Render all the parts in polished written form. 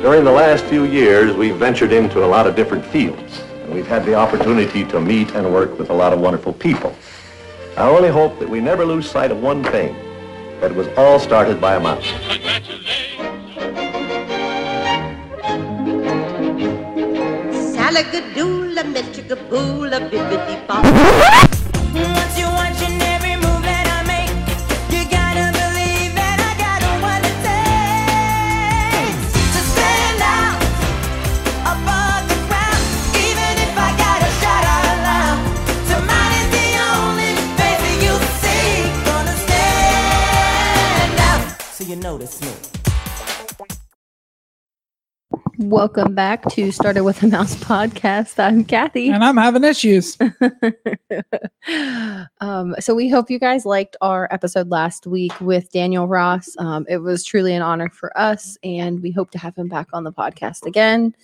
During the last few years, we've ventured into a lot of different fields, and we've had the opportunity to meet and work with a lot of wonderful people. I only hope that we never lose sight of one thing, that it was all started by a mouse. Congratulations! Salagadoola, metricaboola, bibbidi-bop. Once you're watching every move that I make, you gotta believe that I got what it takes to stand out above the crowd, even if I gotta shout out loud. So mine is the only face that you see, gonna stand out. So you notice me. Welcome back to Started With a Mouse podcast. I'm Kathy. And I'm having issues. So we hope you guys liked our episode last week with Daniel Ross. It was truly an honor for us, and we hope to have him back on the podcast again.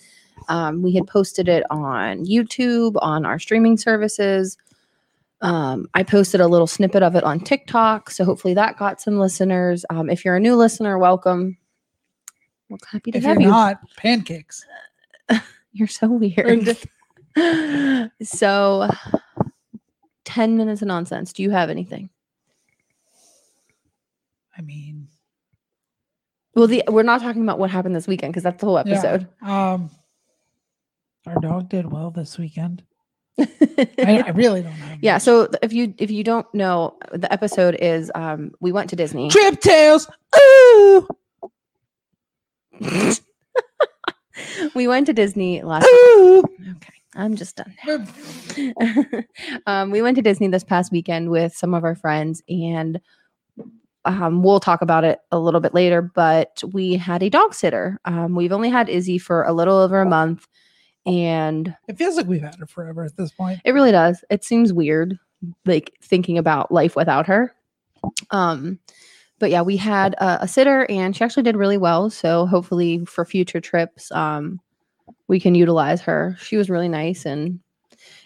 We had posted it on YouTube, on our streaming services. I posted a little snippet of it on TikTok, so hopefully that got some listeners. If you're a new listener, welcome. We're happy to have you. If you're not, pancakes. You're so weird. So, 10 minutes of nonsense. Do you have anything? I mean... Well, we're not talking about what happened this weekend, because that's the whole episode. Yeah, our dog did well this weekend. I really don't know. Yeah, so if you don't know, the episode is we went to Disney. Trip Tales! Ooh! We went to Disney last weekend. Okay, I'm just done now. We went to Disney this past weekend with some of our friends, and we'll talk about it a little bit later, but we had a dog sitter. We've only had Izzy for a little over a month, and it feels like we've had her forever at this point. It really does. It seems weird, like, thinking about life without her. But yeah, we had a sitter, and she actually did really well. So hopefully for future trips, we can utilize her. She was really nice, and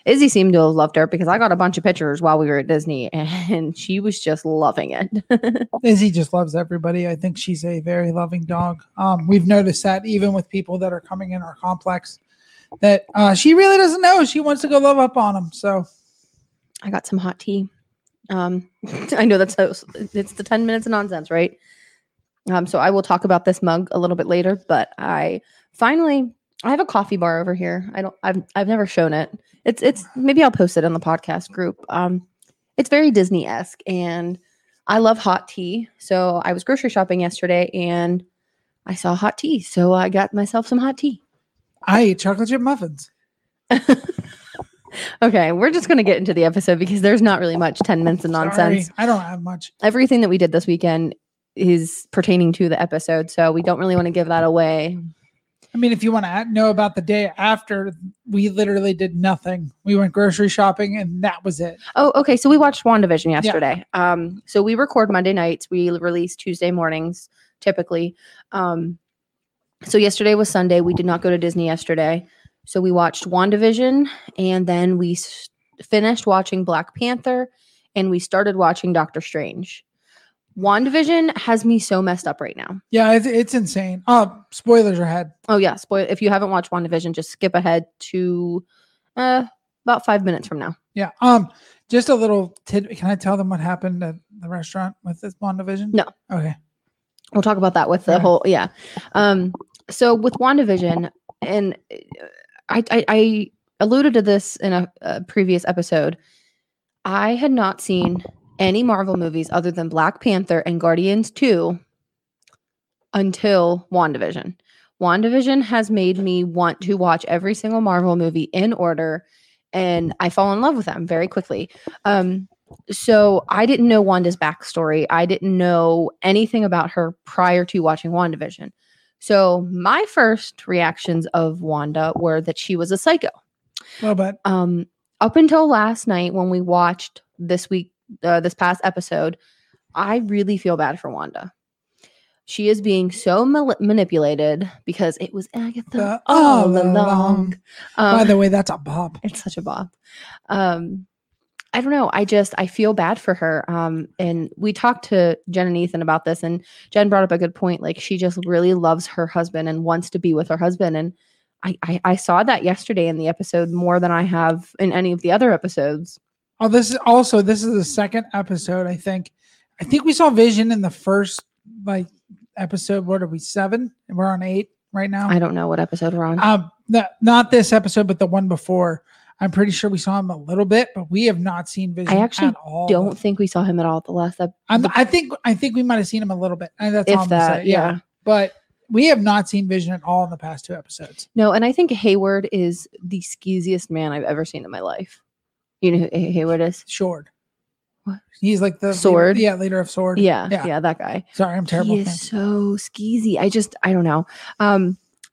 Izzy seemed to have loved her, because I got a bunch of pictures while we were at Disney, and she was just loving it. Izzy just loves everybody. I think she's a very loving dog. We've noticed that even with people that are coming in our complex, that she really doesn't know. She wants to go love up on them. So I got some hot tea. I know it's the 10 minutes of nonsense, right? So I will talk about this mug a little bit later, but I have a coffee bar over here. I've never shown it. It's maybe I'll post it on the podcast group. It's very Disney-esque, and I love hot tea. So I was grocery shopping yesterday, and I saw hot tea. So I got myself some hot tea. I ate chocolate chip muffins. Okay, we're just going to get into the episode, because there's not really much 10 minutes of nonsense. Sorry, I don't have much. Everything that we did this weekend is pertaining to the episode, so we don't really want to give that away. I mean, if you want to know about the day after, we literally did nothing. We went grocery shopping, and that was it. Oh, okay, so we watched WandaVision yesterday. Yeah. So we record Monday nights. We release Tuesday mornings, typically. So yesterday was Sunday. We did not go to Disney yesterday. So we watched WandaVision, and then we finished watching Black Panther, and we started watching Doctor Strange. WandaVision has me so messed up right now. Yeah, it's insane. Spoilers ahead. Oh, yeah. If you haven't watched WandaVision, just skip ahead to about 5 minutes from now. Yeah. Just a little tidbit. Can I tell them what happened at the restaurant with this WandaVision? No. Okay. We'll talk about that with the whole, yeah. So with WandaVision, and... I alluded to this in a previous episode. I had not seen any Marvel movies other than Black Panther and Guardians 2 until WandaVision. WandaVision has made me want to watch every single Marvel movie in order, and I fall in love with them very quickly. So I didn't know Wanda's backstory. I didn't know anything about her prior to watching WandaVision. So my first reactions of Wanda were that she was a psycho. Well, but up until last night when we watched this past episode, I really feel bad for Wanda. She is being so manipulated, because it was Agatha all along. By the way, that's a bop. It's such a bop. I don't know. I feel bad for her. And we talked to Jen and Ethan about this, and Jen brought up a good point. Like, she just really loves her husband and wants to be with her husband. And I saw that yesterday in the episode more than I have in any of the other episodes. Oh, this is the second episode. I think we saw Vision in the first episode. What are we, 7? And we're on 8 right now. I don't know what episode we're on. Not this episode, but the one before. I'm pretty sure we saw him a little bit, but we have not seen Vision at all. I don't think we saw him at all at the last episode. I think we might have seen him a little bit. That's all I'm going to say. Yeah. But we have not seen Vision at all in the past 2 episodes. No, and I think Hayward is the skeeziest man I've ever seen in my life. You know who Hayward is? Sword. What? He's like the Sword. Leader of Sword. Yeah, that guy. Sorry, I'm terrible. He is so skeezy. I don't know.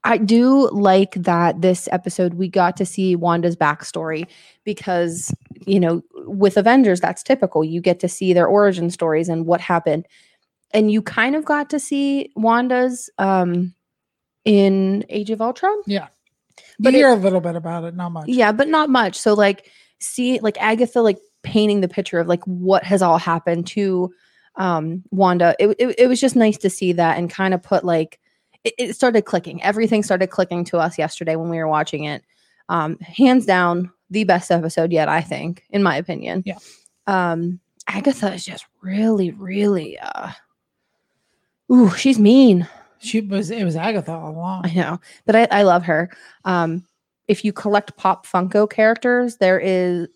I do like that this episode we got to see Wanda's backstory, because, you know, with Avengers, that's typical. You get to see their origin stories and what happened. And you kind of got to see Wanda's in Age of Ultron. Yeah. But you hear a little bit about it, not much. Yeah, but not much. So Agatha painting the picture of what has all happened to Wanda. It was just nice to see that, and kind of put it started clicking. Everything started clicking to us yesterday when we were watching it. Hands down, the best episode yet, I think, in my opinion. Yeah. Agatha is just really, really, she's mean. It was Agatha all along. I know, but I love her. If you collect Pop Funko characters, there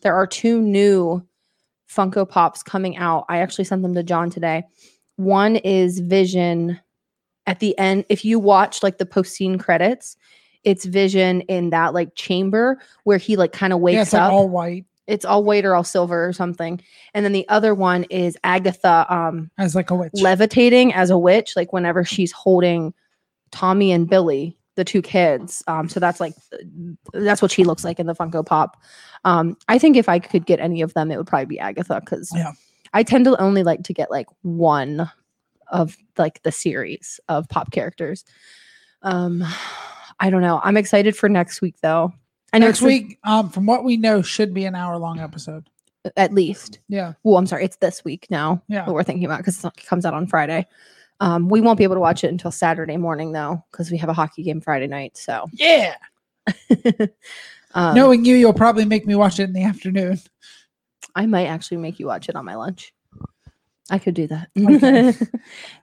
are 2 new Funko Pops coming out. I actually sent them to John today. One is Vision. At the end, if you watch the post scene credits, it's Vision in that chamber where he kind of wakes up. It's all white. It's all white or all silver or something. And then the other one is Agatha as a witch, levitating as a witch, whenever she's holding Tommy and Billy, the 2 kids. So that's what she looks like in the Funko Pop. I think if I could get any of them, it would probably be Agatha, because I tend to only to get one of the series of pop characters. I don't know. I'm excited for next week though. From what we know, should be an hour-long episode. At least. Yeah. Well, I'm sorry. It's this week now. Yeah. What we're thinking about, because it comes out on Friday. We won't be able to watch it until Saturday morning though, because we have a hockey game Friday night. So yeah. Knowing you'll probably make me watch it in the afternoon. I might actually make you watch it on my lunch. I could do that. Okay.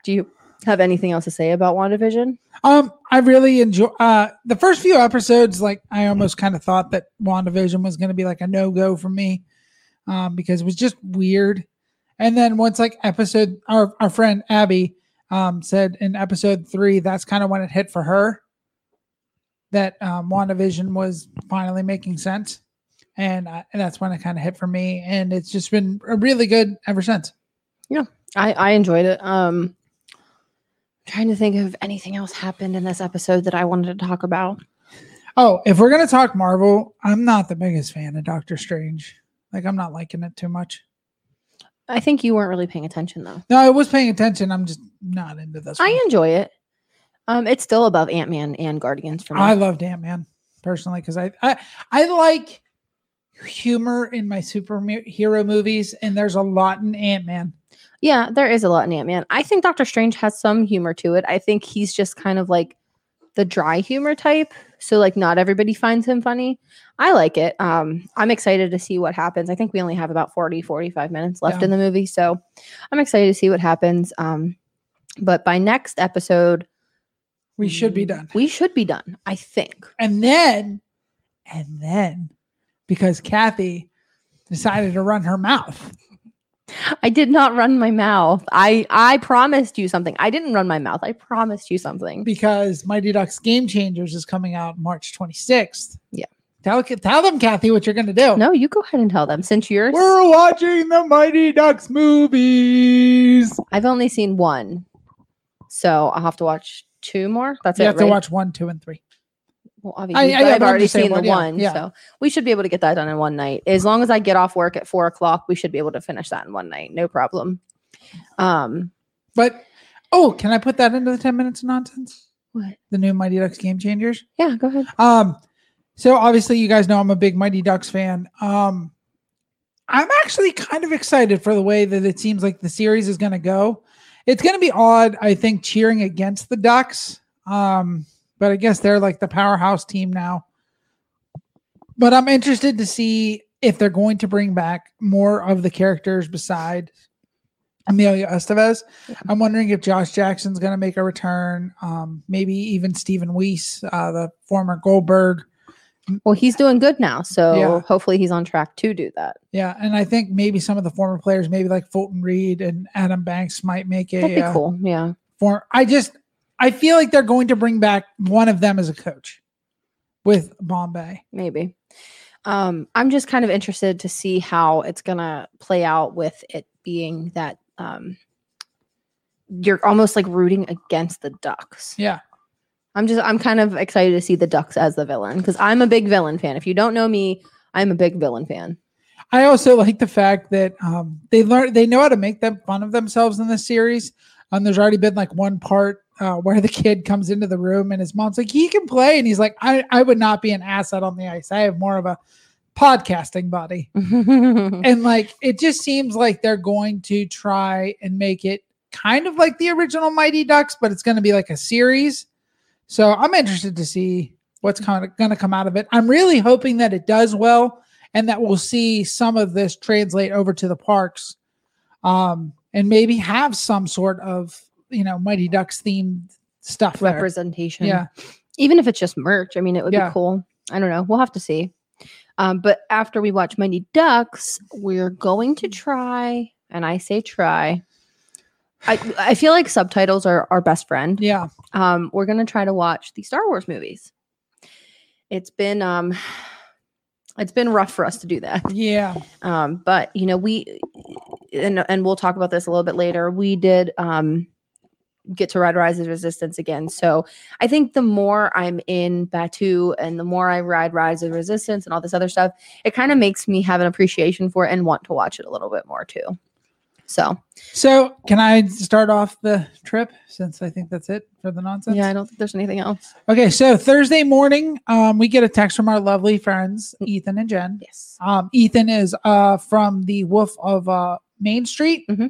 Do you have anything else to say about WandaVision? I really enjoy the first few episodes. I almost kind of thought that WandaVision was going to be a no-go for me, because it was just weird. And then once episode, our friend Abby said in episode 3, that's kind of when it hit for her that WandaVision was finally making sense. And that's when it kind of hit for me. And it's just been really good ever since. Yeah, I enjoyed it. Trying to think of anything else happened in this episode that I wanted to talk about. Oh, if we're going to talk Marvel, I'm not the biggest fan of Doctor Strange. I'm not liking it too much. I think you weren't really paying attention, though. No, I was paying attention. I'm just not into this one. I enjoy it. It's still above Ant-Man and Guardians for me. I loved Ant-Man, personally, because I like humor in my superhero movies, and there's a lot in Ant-Man. Yeah, there is a lot in Ant-Man. I think Doctor Strange has some humor to it. I think he's just kind of the dry humor type. So not everybody finds him funny. I like it. I'm excited to see what happens. I think we only have about 45 minutes left in the movie. So I'm excited to see what happens. But by next episode, we should be done. We should be done, I think. And then because Kathy decided to run her mouth. I did not run my mouth. I promised you something. I didn't run my mouth. I promised you something. Because Mighty Ducks Game Changers is coming out March 26th. Yeah. Tell them, Kathy, what you're going to do. No, you go ahead and tell them. Since you're... We're watching the Mighty Ducks movies. I've only seen 1. So I'll have to watch 2 more. That's it, right? You have to watch 1, 2, and 3. Well, obviously, I've already seen the 1, so we should be able to get that done in 1 night. As long as I get off work at 4:00, we should be able to finish that in 1 night. No problem. Can I put that into the 10 minutes of nonsense? What? The new Mighty Ducks Game Changers? Yeah, go ahead. So obviously you guys know I'm a big Mighty Ducks fan. I'm actually kind of excited for the way that it seems like the series is going to go. It's going to be odd, I think, cheering against the Ducks. But I guess they're like the powerhouse team now. But I'm interested to see if they're going to bring back more of the characters besides Emilio Estevez. I'm wondering if Josh Jackson's going to make a return. Maybe even Steven Weiss, the former Goldberg. Well, he's doing good now, so yeah. Hopefully he's on track to do that. Yeah, and I think maybe some of the former players, maybe like Fulton Reed and Adam Banks, might make a. That'd be cool. Yeah. I feel like they're going to bring back one of them as a coach with Bombay. Maybe. I'm just kind of interested to see how it's gonna play out with it being that you're almost like rooting against the Ducks. Yeah. I'm kind of excited to see the Ducks as the villain because I'm a big villain fan. If you don't know me, I'm a big villain fan. I also like the fact that they know how to make them fun of themselves in this series. And there's already been like one part where the kid comes into the room and his mom's like, he can play. And he's like, I would not be an asset on the ice. I have more of a podcasting body. And like, it just seems like they're going to try and make it kind of like the original Mighty Ducks, but it's going to be like a series. So I'm interested to see what's kind of going to come out of it. I'm really hoping that it does well and that we'll see some of this translate over to the parks and maybe have some sort of, Mighty Ducks themed stuff. Representation. There. Yeah. Even if it's just merch. I mean, it would be cool. I don't know. We'll have to see. But after we watch Mighty Ducks, we're going to try, and I say try. I feel like subtitles are our best friend. Yeah. We're going to try to watch the Star Wars movies. It's been rough for us to do that. Yeah. But we and we'll talk about this a little bit later. We did get to ride Rise of Resistance again. So I think the more I'm in Batuu and the more I ride Rise of Resistance and all this other stuff, it kind of makes me have an appreciation for it and want to watch it a little bit more too. So can I start off the trip since I think that's it for the nonsense? Yeah, I don't think there's anything else. Okay, so Thursday morning, we get a text from our lovely friends, Ethan and Jen. Yes. Ethan is from the Wolf of Main Street. Mm-hmm.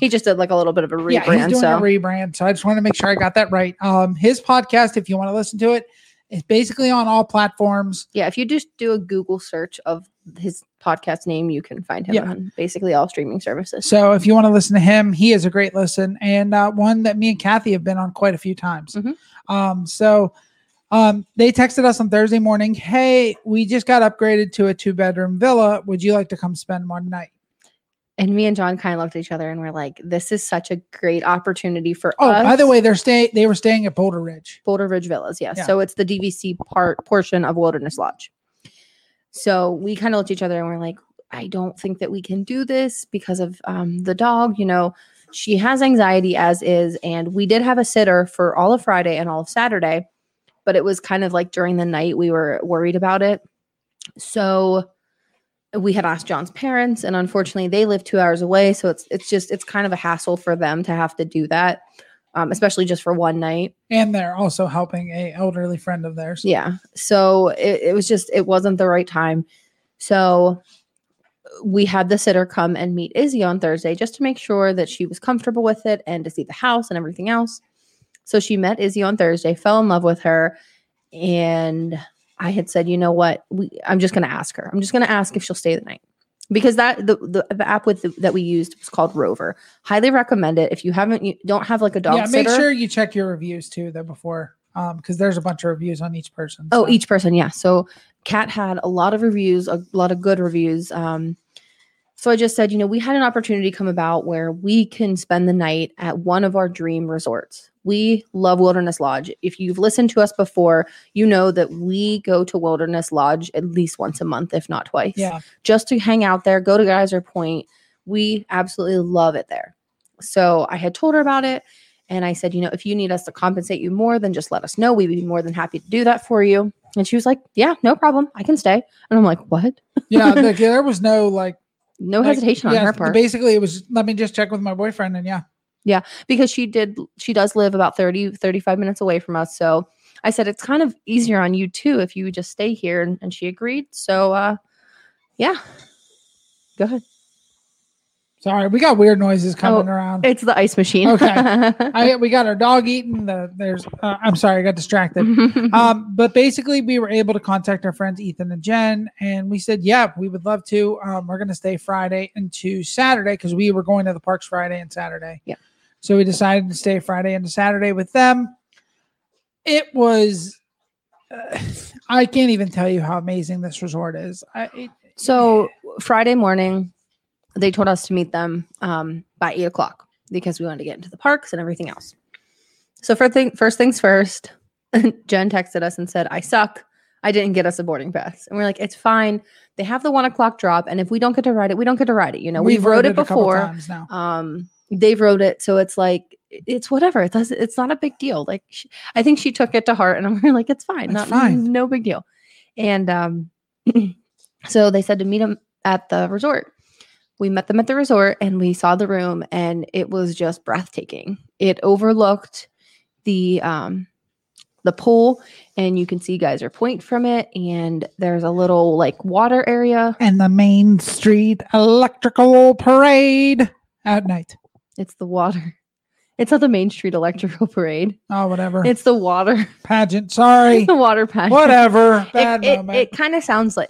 He just did like a little bit of a rebrand. Yeah, he's doing a rebrand, so I just want to make sure I got that right. His podcast, if you want to listen to it, is basically on all platforms. Yeah, if you just do a Google search of his podcast name, you can find him on basically all streaming services. So if you want to listen to him, he is a great listen and one that me and Kathy have been on quite a few times. Mm-hmm. They texted us on Thursday morning, hey, we just got upgraded to a 2-bedroom villa. Would you like to come spend one night? And me and John kind of looked at each other and we're like, this is such a great opportunity for us. Oh, by the way, they were staying at Boulder Ridge. Boulder Ridge Villas, yes. Yeah. So it's the DVC portion of Wilderness Lodge. So we kind of looked at each other and we're like, I don't think that we can do this because of the dog. She has anxiety as is. And we did have a sitter for all of Friday and all of Saturday. But it was kind of like during the night we were worried about it. So we had asked John's parents. And unfortunately, they live 2 hours away. So it's kind of a hassle for them to have to do that. Especially just for one night. And they're also helping an elderly friend of theirs. Yeah. So it wasn't the right time. So we had the sitter come and meet Izzy on Thursday just to make sure that she was comfortable with it and to see the house and everything else. So she met Izzy on Thursday, fell in love with her. And I had said, you know what? I'm just going to ask her. I'm just going to ask if she'll stay the night. Because the app that we used was called Rover. Highly recommend it. If you don't have like a dog sitter. Yeah, make sure you check your reviews too though before because there's a bunch of reviews on each person. So. Oh, each person, yeah. So Kat had a lot of reviews, a lot of good reviews. So I just said, we had an opportunity come about where we can spend the night at one of our dream resorts. We love Wilderness Lodge. If you've listened to us before, you know that we go to Wilderness Lodge at least once a month, if not twice. Yeah. Just to hang out there, go to Geyser Point. We absolutely love it there. So I had told her about it, and I said, if you need us to compensate you more, then just let us know. We'd be more than happy to do that for you. And she was like, yeah, no problem. I can stay. And I'm like, what? Yeah, there was no no hesitation on her part. Basically, it was, let me just check with my boyfriend, and yeah. Yeah, because she does live about 35 minutes away from us. So I said, it's kind of easier on you too, if you would just stay here. And she agreed. So, yeah, Go ahead. Sorry, we got weird noises coming around. It's the ice machine. Okay. We got our dog eaten. I'm sorry, I got distracted. But basically, we were able to contact our friends Ethan and Jen, and we said, yeah, we would love to. We're going to stay Friday into Saturday because we were going to the parks Friday and Saturday. Yeah. So we decided to stay Friday into Saturday with them. It was, I can't even tell you how amazing this resort is. Friday morning, they told us to meet them by 8 o'clock because we wanted to get into the parks and everything else. So first things first, Jen texted us and said, I suck. I didn't get us a boarding pass. And we're like, it's fine. They have the 1 o'clock drop. And if we don't get to ride it, we don't get to ride it. You know, we've rode it before. A couple times now. They've rode it. So it's like, it's whatever. It's not a big deal. Like, I think she took it to heart. And I'm like, it's fine. No big deal. And so they said to meet them at the resort. We met them at the resort and we saw the room and it was just breathtaking. It overlooked the pool and you can see Geyser Point from it. And there's a little like water area. And the Main Street Electrical Parade at night. It's the water. It's not the Main Street Electrical Parade. Oh, whatever. It's the water pageant. Sorry. It's the water pageant. Whatever. It kind of sounds like,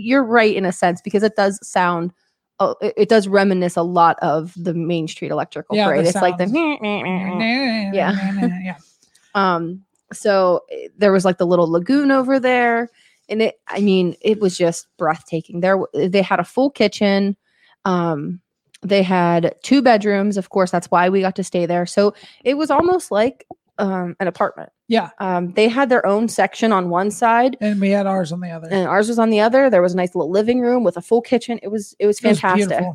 you're right in a sense because it does sound, it does reminisce a lot of the Main Street Electrical Parade. It's like the, yeah. So there was like the little lagoon over there and it was just breathtaking. They had a full kitchen. They had 2 bedrooms. Of course, that's why we got to stay there. So it was almost like an apartment. Yeah. They had their own section on one side. And we had ours on the other. And ours was on the other. There was a nice little living room with a full kitchen. It was fantastic. It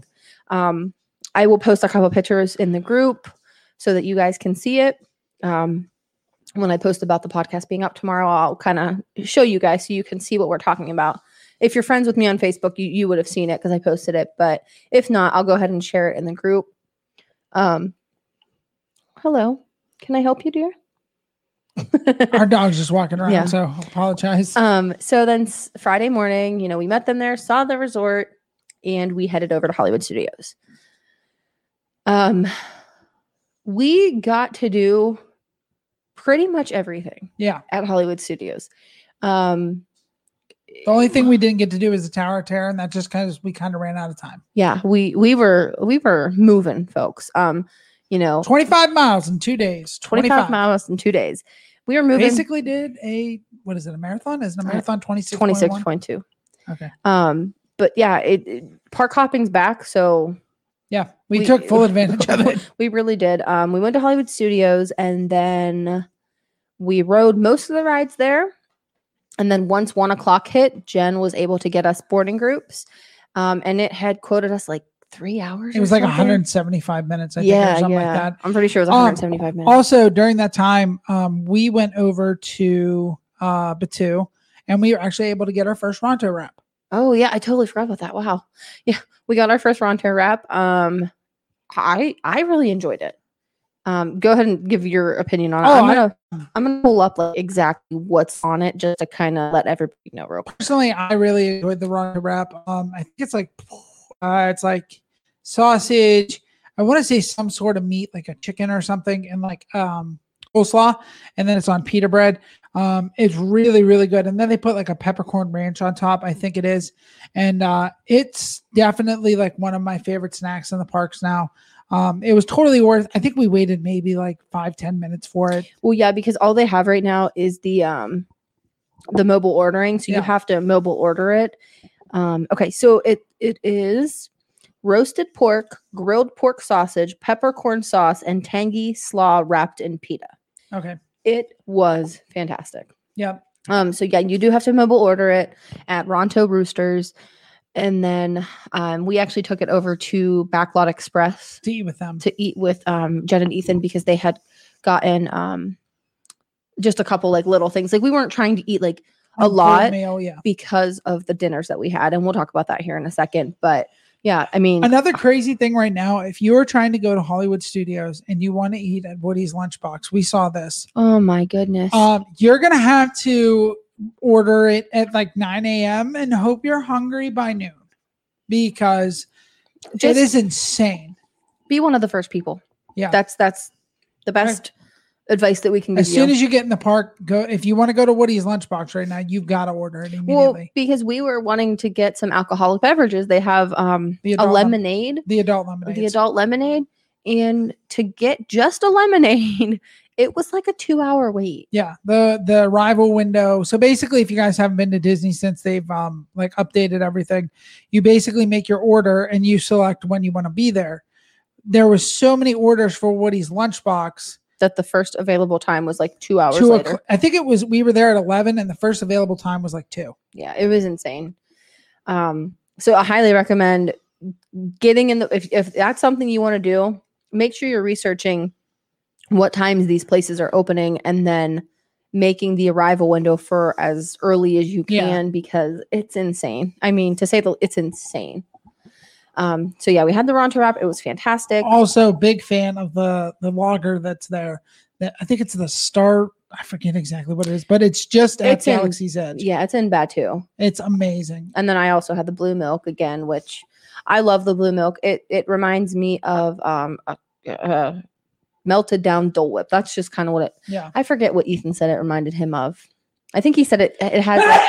was I will post a couple pictures in the group so that you guys can see it. When I post about the podcast being up tomorrow, I'll kind of show you guys so you can see what we're talking about. If you're friends with me on Facebook, you would have seen it because I posted it. But if not, I'll go ahead and share it in the group. Hello. Can I help you, dear? Our dog's just walking around, so I apologize. So then Friday morning, we met them there, saw the resort, and we headed over to Hollywood Studios. We got to do pretty much everything at Hollywood Studios. The only thing we didn't get to do is the Tower of Terror, and that just because we kind of ran out of time. Yeah, we were moving, folks. 25 miles in 2 days. 25 miles in 2 days. We were moving. Basically, did a marathon? Isn't a marathon 26.2? Okay. But yeah, park hopping's back, so yeah, we took full advantage of it. We really did. We went to Hollywood Studios, and then we rode most of the rides there. And then once 1 o'clock hit, Jen was able to get us boarding groups. And it had quoted us like 3 hours. It was like 175 minutes, I think, or something like that. I'm pretty sure it was 175 minutes. Also, during that time, we went over to Batuu, and we were actually able to get our first Ronto wrap. Oh, yeah. I totally forgot about that. Wow. Yeah. We got our first Ronto wrap. I really enjoyed it. Go ahead and give your opinion on it. I'm gonna pull up like exactly what's on it just to kind of let everybody know real quick. Personally, I really enjoyed the Ronto wrap. I think it's like sausage. I want to say some sort of meat, like a chicken or something, and like coleslaw, and then it's on pita bread. It's really, really good. And then they put like a peppercorn ranch on top, I think it is. And it's definitely like one of my favorite snacks in the parks now. It was totally worth, I think we waited maybe like 5-10 minutes for it. Well, yeah, because all they have right now is the mobile ordering. So you have to mobile order it. Okay. So it is roasted pork, grilled pork sausage, peppercorn sauce, and tangy slaw wrapped in pita. Okay. It was fantastic. Yep. So yeah, you do have to mobile order it at Ronto Roosters. And then we actually took it over to Backlot Express to eat with them, Jen and Ethan, because they had gotten just a couple like little things. Like we weren't trying to eat like a lot meal, because of the dinners that we had. And we'll talk about that here in a second. But yeah, another crazy thing right now, if you're trying to go to Hollywood Studios and you want to eat at Woody's Lunchbox, we saw this. Oh my goodness. You're going to have to order it at like 9 a.m. and hope you're hungry by noon. because it is insane. Be one of the first people. Yeah. That's the best advice that we can give you. As soon as you get in the park, go. If you want to go to Woody's Lunchbox right now, you've got to order it immediately. Well, because we were wanting to get some alcoholic beverages. They have a lemonade. The adult lemonade. And to get just a lemonade, it was like a 2-hour wait. Yeah, the arrival window. So basically, if you guys haven't been to Disney since they've like updated everything, you basically make your order and you select when you want to be there. There was so many orders for Woody's Lunchbox that the first available time was like 2 hours later. I think it was, we were there at 11 and the first available time was like 2. Yeah, it was insane. So I highly recommend getting in the, if that's something you want to do, make sure you're researching what times these places are opening and then making the arrival window for as early as you can because it's insane. I mean, to say the, it's insane. So yeah, we had the Ronto wrap. It was fantastic. Also big fan of the lager that's there. I think it's the Star, I forget exactly what it is, but it's just at Galaxy's Edge. Yeah, it's in Batuu. It's amazing. And then I also had the blue milk again, which I love the blue milk. It reminds me of melted down Dole Whip. That's just kind of what it, I forget what Ethan said it reminded him of. I think he said it has, like,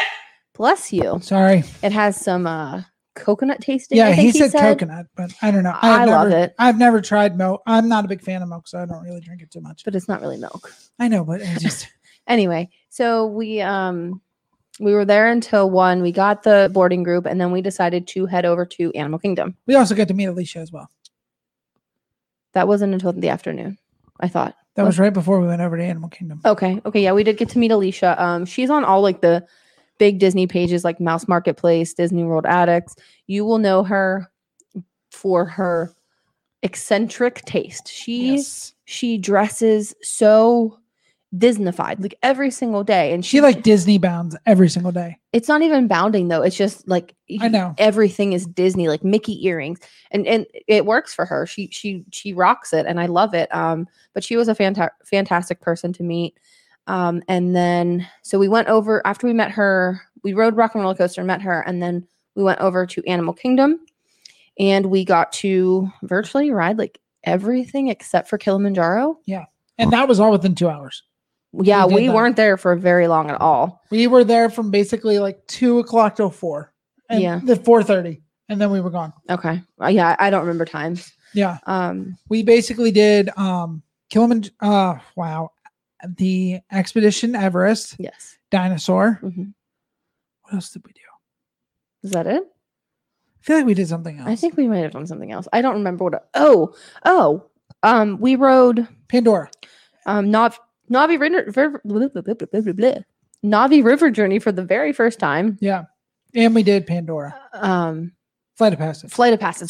bless you. Sorry. It has some coconut tasting. Yeah, I think he said coconut, but I don't know. I love it. I've never tried milk. I'm not a big fan of milk, so I don't really drink it too much. But it's not really milk. I know, but I just. Anyway, so we were there until 1. We got the boarding group, and then we decided to head over to Animal Kingdom. We also got to meet Alicia as well. That wasn't until the afternoon, I thought. That was right before we went over to Animal Kingdom. Okay, yeah, we did get to meet Alicia. She's on all, like, the big Disney pages, like Mouse Marketplace, Disney World Addicts. You will know her for her eccentric taste. She dresses so Disneyfied, like, every single day, and she like Disney bounds every single day. It's not even bounding though; it's just like I know everything is Disney, like Mickey earrings, and it works for her. She rocks it, and I love it. But she was a fantastic person to meet. And then so we went over after we met her. We rode Rock and Roller Coaster and met her, and then we went over to Animal Kingdom, and we got to virtually ride like everything except for Kilimanjaro. Yeah, and that was all within 2 hours. Yeah, we weren't there for very long at all. We were there from basically like 2 o'clock till 4. And the 4:30, and then we were gone. Okay, yeah, I don't remember times. Yeah, we basically did Kilimanjaro. Wow, the Expedition Everest. Yes, Dinosaur. Mm-hmm. What else did we do? Is that it? I feel like we did something else. I think we might have done something else. I don't remember what. We rode Pandora. Navi River Journey for the very first time. Yeah. And we did Pandora. Flight of Passage.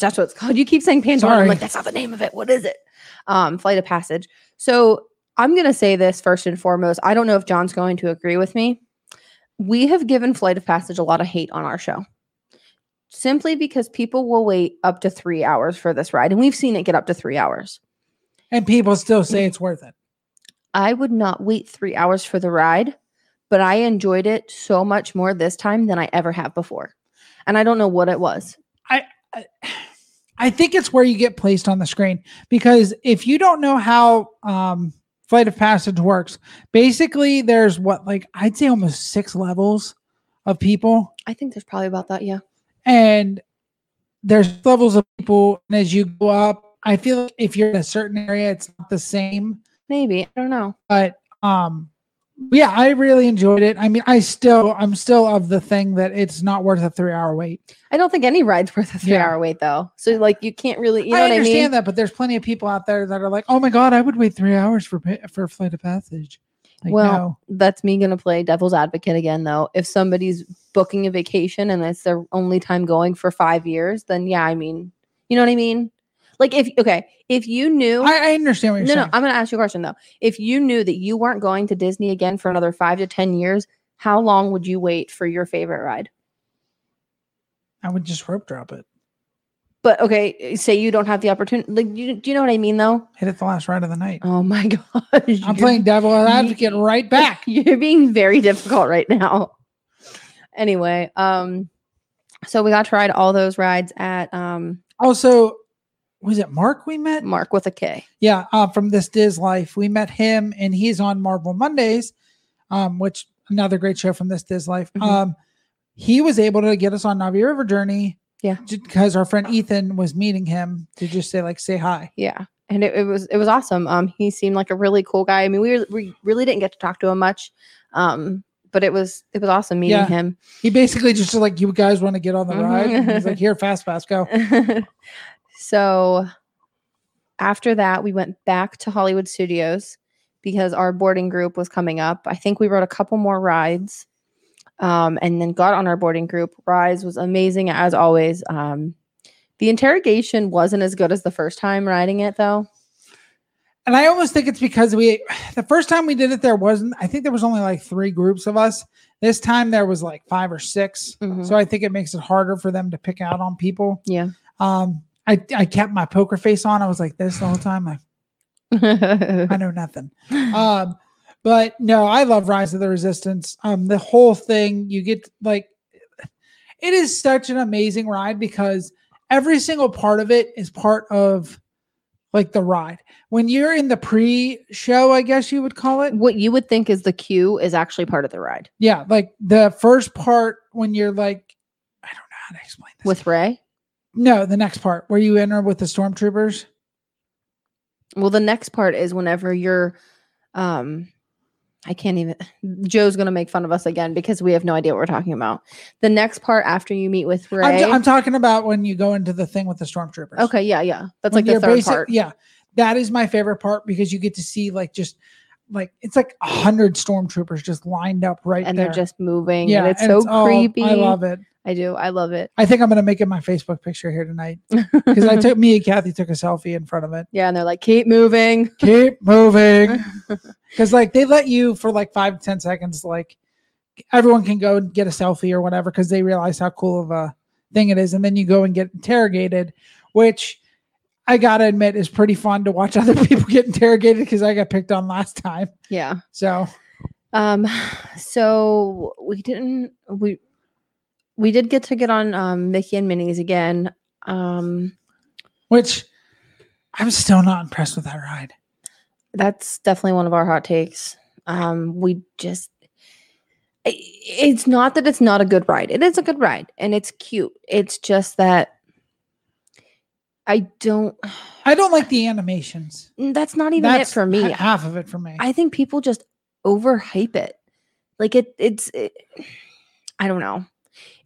That's what it's called. You keep saying Pandora. Sorry. I'm like, that's not the name of it. What is it? Flight of Passage. So I'm going to say this first and foremost. I don't know if John's going to agree with me. We have given Flight of Passage a lot of hate on our show simply because people will wait up to 3 hours for this ride. And we've seen it get up to 3 hours. And people still say it's worth it. I would not wait 3 hours for the ride, but I enjoyed it so much more this time than I ever have before. And I don't know what it was. I think it's where you get placed on the screen, because if you don't know how Flight of Passage works, basically there's I'd say almost 6 levels of people. I think there's probably about that. Yeah. And there's levels of people. And as you go up, I feel like if you're in a certain area, it's not the same. Maybe. I don't know. But, yeah, I really enjoyed it. I mean, I'm still of the thing that it's not worth a 3 hour wait. I don't think any ride's worth a 3 hour wait though. So like you can't really, you know what I mean? I understand that, but there's plenty of people out there that are like, oh my God, I would wait 3 hours for Flight of Passage. Like, well, no. That's me going to play devil's advocate again though. If somebody's booking a vacation and it's their only time going for 5 years, then yeah, I mean, you know what I mean? Like if you knew, I understand what you're saying. No, I'm going to ask you a question though. If you knew that you weren't going to Disney again for another 5 to 10 years, how long would you wait for your favorite ride? I would just rope drop it. But okay, say you don't have the opportunity. Like, do you know what I mean though? Hit it the last ride of the night. Oh my gosh! I'm playing devil advocate right back. You're being very difficult right now. Anyway, So we got to ride all those rides at. Also, was it Mark we met? Mark with a K. Yeah, from This Diz Life. We met him, and he's on Marvel Mondays, which another great show from This Diz Life. Mm-hmm. He was able to get us on Navi River Journey. Yeah, because our friend Ethan was meeting him to just say hi. Yeah, and it was awesome. He seemed like a really cool guy. I mean, we really didn't get to talk to him much. But it was awesome meeting him. He basically just was like, you guys want to get on the ride? And he's like, here, fast, go. So after that, we went back to Hollywood Studios because our boarding group was coming up. I think we rode a couple more rides and then got on our boarding group. Rise was amazing as always. The interrogation wasn't as good as the first time riding it, though. And I almost think it's because the first time we did it, I think there was only like three groups of us. This time there was like five or six. Mm-hmm. So I think it makes it harder for them to pick out on people. Yeah. I kept my poker face on. I was like this the whole time. I know nothing. But no, I love Rise of the Resistance. The whole thing, you get it is such an amazing ride because every single part of it is part of the ride. When you're in the pre-show, I guess you would call it. What you would think is the queue is actually part of the ride. Yeah. The first part when you're I don't know how to explain this. With Ray? No, the next part where you enter with the stormtroopers. Well, the next part is whenever you're, Joe's going to make fun of us again because we have no idea what we're talking about. The next part after you meet with Ray. I'm talking about when you go into the thing with the stormtroopers. Okay. Yeah. Yeah. That's the third part. Yeah. That is my favorite part because you get to see it's 100 stormtroopers just lined up right and there. And they're just moving. Yeah. And it's so creepy. I love it. I do. I love it. I think I'm going to make it my Facebook picture here tonight because me and Kathy took a selfie in front of it. Yeah. And they're like, keep moving. Because they let you for 5 to 10 seconds, everyone can go and get a selfie or whatever because they realize how cool of a thing it is. And then you go and get interrogated, which I got to admit is pretty fun to watch other people get interrogated because I got picked on last time. Yeah. So. So we did get to get on Mickey and Minnie's again. Which I'm still not impressed with that ride. That's definitely one of our hot takes. It's not that it's not a good ride. It is a good ride and it's cute. It's just that I don't like the animations. That's not even it for me. Half of it for me. I think people just overhype it. I don't know.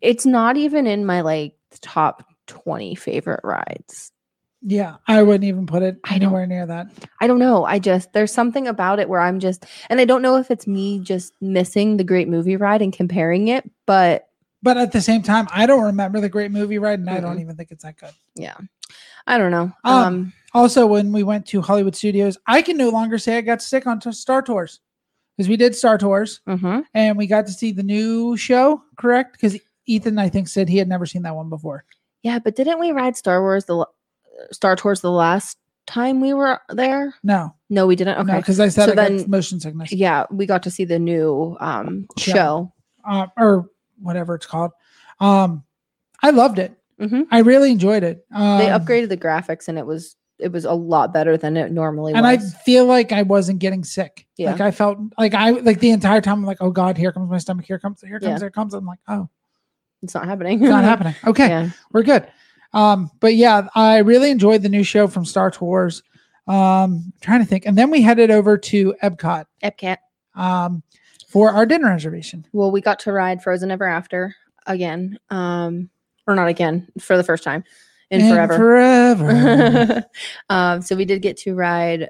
It's not even in my top 20 favorite rides. Yeah, I wouldn't even put it anywhere near that. I don't know. There's something about it where I'm just, and I don't know if it's me just missing the Great Movie Ride and comparing it, but at the same time, I don't remember the Great Movie Ride, and I don't even think it's that good. Yeah, I don't know. Also, when we went to Hollywood Studios, I can no longer say I got sick on Star Tours because we did Star Tours, and we got to see the new show, correct? Because Ethan, I think, said he had never seen that one before. Yeah, but didn't we ride Star Tours the last time we were there? No, we didn't. Okay, because I said got motion sickness. Yeah, we got to see the new show or whatever it's called. I loved it. Mm-hmm. I really enjoyed it. They upgraded the graphics, and it was a lot better than it normally was. And I feel like I wasn't getting sick. Yeah, I felt the entire time. I'm like, oh God, here comes my stomach. Here comes. I'm like, oh, it's not happening. It's not happening. Okay, yeah. We're good. But yeah, I really enjoyed the new show from Star Tours. Trying to think. And then we headed over to Epcot, for our dinner reservation. Well, we got to ride Frozen Ever After again. Or not again, for the first time in forever. So we did get to ride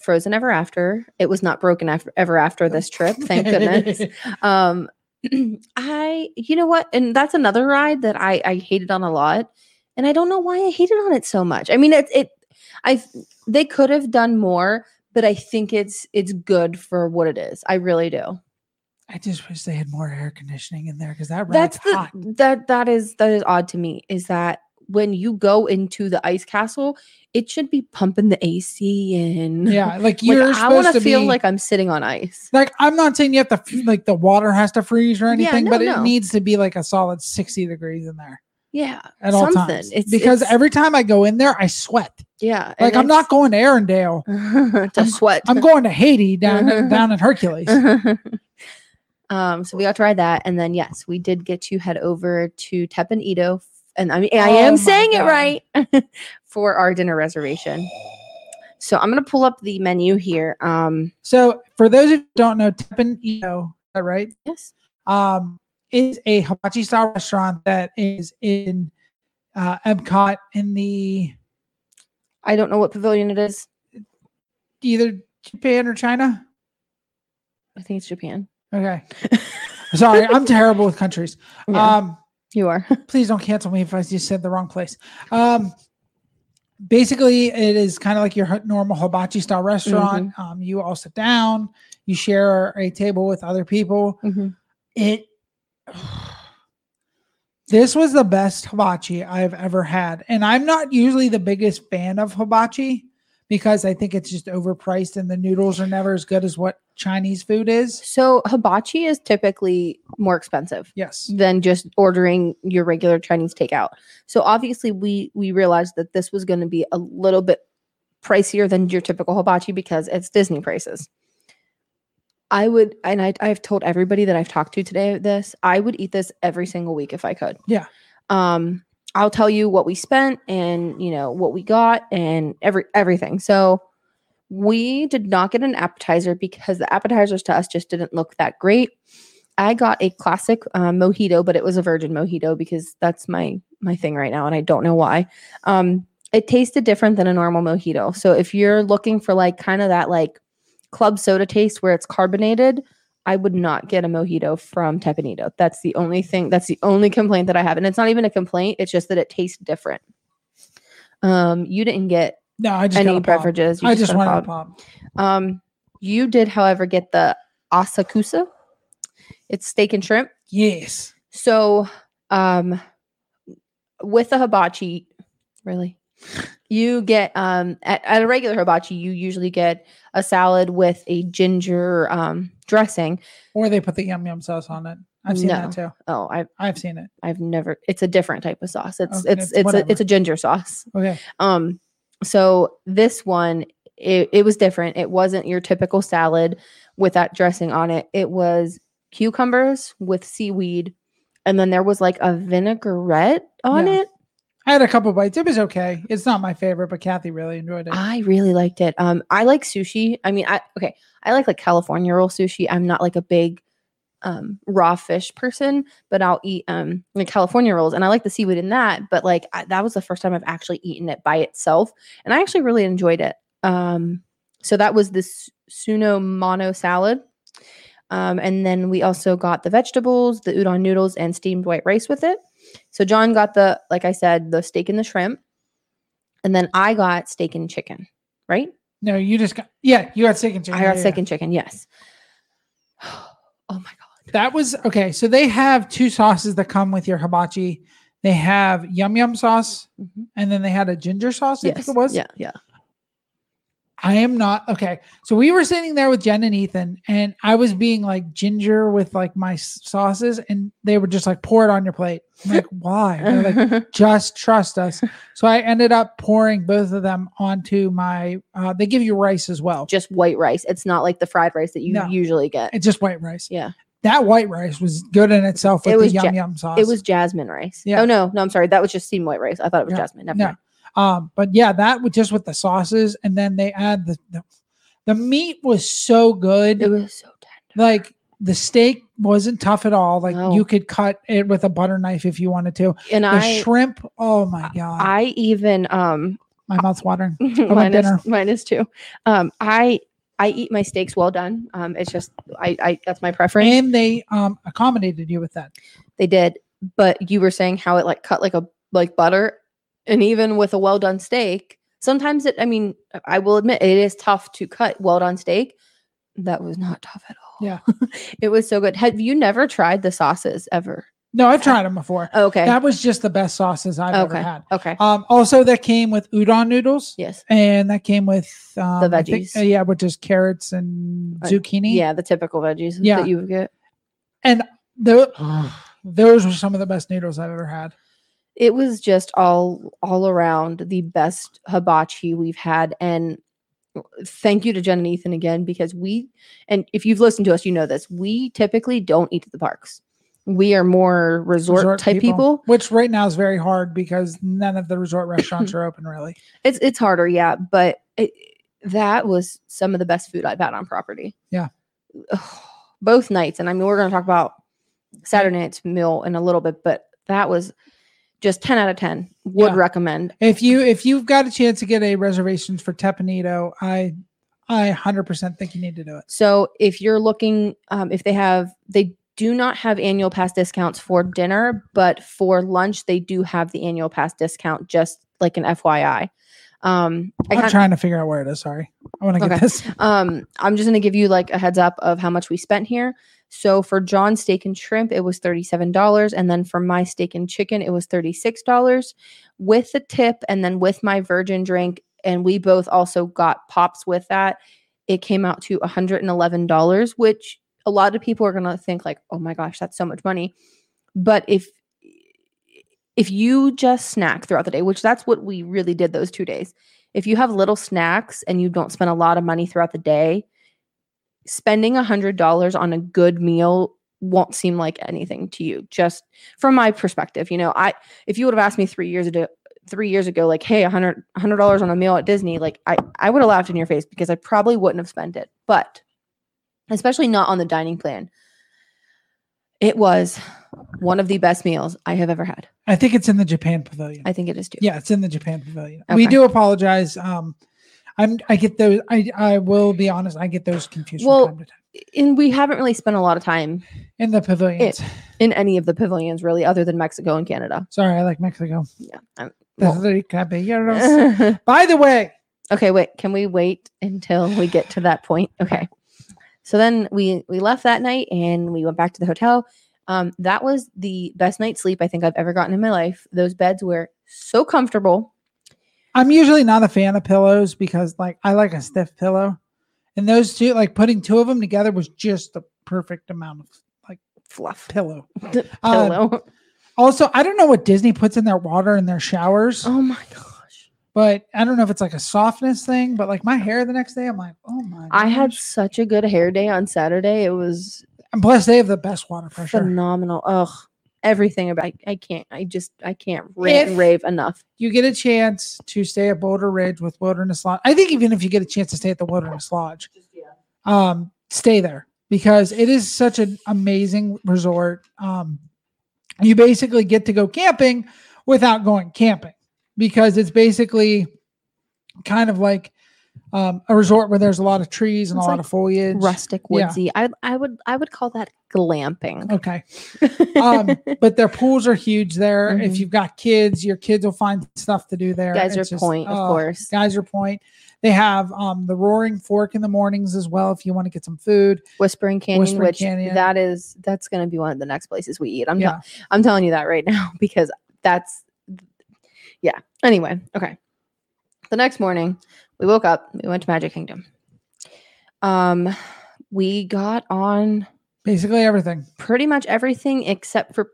Frozen Ever After. It was not broken ever after this trip. Thank goodness. You know what? And that's another ride that I hated on a lot. And I don't know why I hated on it so much. I mean, they could have done more, but I think it's good for what it is. I really do. I just wish they had more air conditioning in there because that's hot. That is odd to me. Is that when you go into the ice castle, it should be pumping the AC in. Yeah, you're supposed to I want to feel like I'm sitting on ice. I'm not saying you have to the water has to freeze or anything, but it needs to be a solid 60 degrees in there. Yeah. At all times. Because every time I go in there, I sweat. Yeah. Like I'm not going to Arendelle to sweat. I'm going to Haiti down in Hercules. So we got to ride that. And then, yes, we did get to head over to Teppan Edo. And I mean, I am saying it right for our dinner reservation. So I'm going to pull up the menu here. So for those who don't know, Teppan Edo, is that right? Yes. Is a hibachi style restaurant that is in Epcot in the... I don't know what pavilion it is. Either Japan or China? I think it's Japan. Okay. Sorry, I'm terrible with countries. Yeah, you are. Please don't cancel me if I just said the wrong place. Basically, it is kind of like your normal hibachi style restaurant. Mm-hmm. You all sit down. You share a table with other people. Mm-hmm. This was the best hibachi I've ever had. And I'm not usually the biggest fan of hibachi because I think it's just overpriced and the noodles are never as good as what Chinese food is. So hibachi is typically more expensive, yes, than just ordering your regular Chinese takeout. So obviously we realized that this was going to be a little bit pricier than your typical hibachi because it's Disney prices. I would, and I've told everybody that I've talked to today this, I would eat this every single week if I could. Yeah. I'll tell you what we spent and, you know, what we got and everything. So we did not get an appetizer because the appetizers to us just didn't look that great. I got a classic mojito, but it was a virgin mojito because that's my thing right now. And I don't know why. It tasted different than a normal mojito. So if you're looking for like kind of that like club soda taste where it's carbonated, I would not get a mojito from Teppan Edo. That's the only thing. That's the only complaint that I have. And it's not even a complaint. It's just that it tastes different. You didn't get any beverages. I just wanted a pop. You did, however, get the asakusa. It's steak and shrimp. Yes. So with a hibachi, really? You get at a regular hibachi, you usually get a salad with a ginger dressing, or they put the yum yum sauce on it. I've seen that too. Oh, I've seen it. I've never. It's a different type of sauce. It's a ginger sauce. Okay. So this one, it was different. It wasn't your typical salad with that dressing on it. It was cucumbers with seaweed, and then there was like a vinaigrette on it. I had a couple bites. It was okay. It's not my favorite, but Kathy really enjoyed it. I really liked it. I like sushi. I mean, I like California roll sushi. I'm not like a big raw fish person, but I'll eat like California rolls, and I like the seaweed in that. But like that was the first time I've actually eaten it by itself, and I actually really enjoyed it. So that was this Suno Mono salad, and then we also got the vegetables, the udon noodles, and steamed white rice with it. So John got the, like I said, the steak and the shrimp, and then I got steak and chicken, right? No, you just got, you got steak and chicken. I got steak and chicken, yes. Oh my God. That was, okay, so they have two sauces that come with your hibachi. They have yum yum sauce, and then they had a ginger sauce, I think it was. Yeah, yeah. I am not, okay. So we were sitting there with Jen and Ethan, and I was being like ginger with like my sauces, and they were just like, pour it on your plate. I'm like, why? They're like, just trust us. So I ended up pouring both of them onto my, they give you rice as well. Just white rice. It's not like the fried rice that you usually get. It's just white rice. Yeah. That white rice was good in itself with the yum-yum sauce. It was jasmine rice. Yeah. Oh, no. No, I'm sorry. That was just steamed white rice. I thought it was jasmine. Never mind. But yeah, that was just with the sauces, and then they add the meat was so good. It was so tender. Like the steak wasn't tough at all. Like you could cut it with a butter knife if you wanted to. And the shrimp. Oh my God. I even, my mouth's watering. Mine is too. I eat my steaks well done. It's just, I that's my preference. And they, accommodated you with that. They did. But you were saying how it like cut like a, like butter. And even with a well-done steak, sometimes it, I mean, I will admit it is tough to cut well-done steak. That was not tough at all. Yeah. It was so good. Have you never tried the sauces ever? No, I've tried them before. Okay. That was just the best sauces I've ever had. Okay. Also, that came with udon noodles. Yes. And that came with the veggies. Which is carrots and zucchini. Yeah, the typical veggies that you would get. And those were some of the best noodles I've ever had. it was just all around the best hibachi we've had. And thank you to Jen and Ethan again, because we, and if you've listened to us, you know this, we typically don't eat at the parks. We are more resort type people, which right now is very hard because none of the resort restaurants are open really. It's harder. Yeah. But that was some of the best food I've had on property. Yeah. Both nights. And I mean, we're going to talk about Saturday night's meal in a little bit, but that was just 10 out of 10 would recommend. If you've got a chance to get a reservations for Teppan Edo, I 100% think you need to do it. So if you're looking, they do not have annual pass discounts for dinner, but for lunch, they do have the annual pass discount, just like an FYI. I'm trying to figure out where it is. Sorry. I want to get this. I'm just going to give you like a heads up of how much we spent here. So for John's steak and shrimp, it was $37. And then for my steak and chicken, it was $36 with the tip. And then with my virgin drink. And we both also got pops with that. It came out to $111, which a lot of people are going to think like, oh my gosh, that's so much money. But if you just snack throughout the day, which that's what we really did those 2 days. If you have little snacks and you don't spend a lot of money throughout the day, spending $100 on a good meal won't seem like anything to you. Just from my perspective, you know, if you would have asked me three years ago, like, hey, $100 on a meal at Disney, like I would have laughed in your face because I probably wouldn't have spent it, but especially not on the dining plan. It was one of the best meals I have ever had. I think it's in the Japan Pavilion. I think it is too. Yeah, it's in the Japan Pavilion. Okay. We do apologize. I get those. I will be honest. I get those confused from time to time. And we haven't really spent a lot of time in the pavilions. In any of the pavilions, really, other than Mexico and Canada. Sorry, I like Mexico. Yeah. By the way. Okay, wait. Can we wait until we get to that point? Okay. So then we left that night and we went back to the hotel. That was the best night's sleep I think I've ever gotten in my life. Those beds were so comfortable. I'm usually not a fan of pillows because like I like a stiff pillow. And those two, like putting two of them together was just the perfect amount of like fluff pillow. Also, I don't know what Disney puts in their water in their showers. Oh my God. But I don't know if it's like a softness thing, but like my hair the next day, I'm like, oh my gosh. I had such a good hair day on Saturday. It was. And plus they have the best water pressure. Phenomenal. Ugh. Everything about it. I can't rave enough. You get a chance to stay at Boulder Ridge with Wilderness Lodge. I think even if you get a chance to stay at the Wilderness Lodge, stay there because it is such an amazing resort. You basically get to go camping without going camping. Because it's basically kind of like a resort where there's a lot of trees and it's a lot of foliage. Rustic, woodsy. Yeah. I would call that glamping. Okay. But their pools are huge there. Mm-hmm. If you've got kids, your kids will find stuff to do there. Geyser Point, of course. Geyser Point. They have the Roaring Fork in the mornings as well if you want to get some food. Whispering Canyon. That's going to be one of the next places we eat. I'm telling you that right now because that's. Yeah. Anyway. Okay. The next morning we woke up, we went to Magic Kingdom. We got on basically everything, pretty much everything except for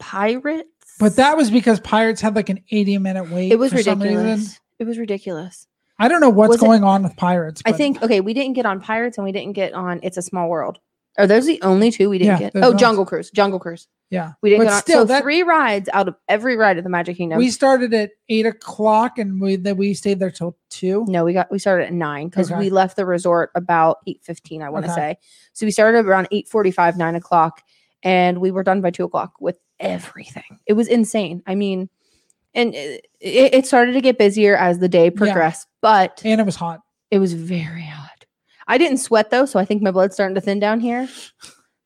Pirates. But that was because Pirates had like an 80-minute wait. It was ridiculous. I don't know what's going on with Pirates. But I think, we didn't get on Pirates and we didn't get on It's a Small World. Are those the only two we didn't get? Oh, ones. Jungle Cruise. Yeah. We didn't get still, on. So that, 3 rides out of every ride at the Magic Kingdom. We started at 8:00 and we stayed there till 2. No, we started at 9 because we left the resort about 8:15, I want to say. So we started around 8:45, 9:00, and we were done by 2:00 with everything. It was insane. I mean, and it started to get busier as the day progressed, but and it was hot. It was very hot. I didn't sweat though, so I think my blood's starting to thin down here.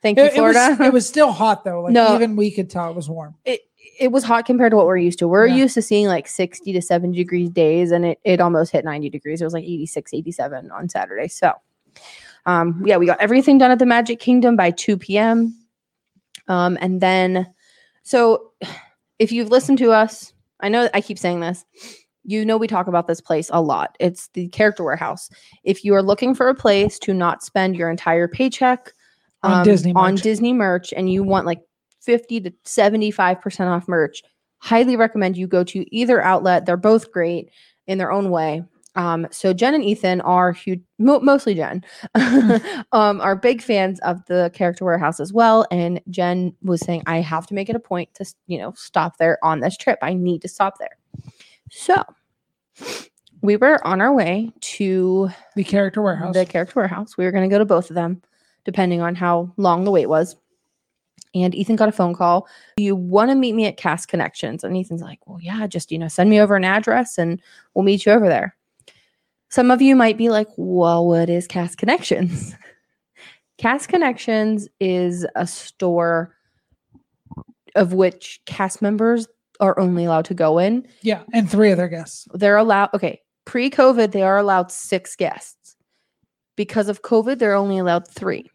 Thank you, Florida. It was still hot, though. Like no, even we could tell it was warm. It was hot compared to what we're used to. We're used to seeing like 60 to 70 degrees days, and it almost hit 90 degrees. It was like 86, 87 on Saturday. So, we got everything done at the Magic Kingdom by 2 p.m. And then, so if you've listened to us, I know I keep saying this. You know we talk about this place a lot. It's the Character Warehouse. If you are looking for a place to not spend your entire paycheck, on Disney merch and you want like 50 to 75% off merch, highly recommend you go to either outlet. They're both great in their own way. So Jen and Ethan are huge, mostly Jen, are big fans of the Character Warehouse as well. And Jen was saying, I have to make it a point to, you know, stop there on this trip. I need to stop there. So we were on our way to the Character Warehouse. We were going to go to both of them, depending on how long the wait was. And Ethan got a phone call. Do you want to meet me at Cast Connections? And Ethan's like, well, yeah, just, you know, send me over an address and we'll meet you over there. Some of you might be like, well, what is Cast Connections? Cast Connections is a store of which cast members are only allowed to go in. Yeah, and 3 other guests. They're allowed, okay, pre-COVID, they are allowed 6 guests. Because of COVID, they're only allowed 3.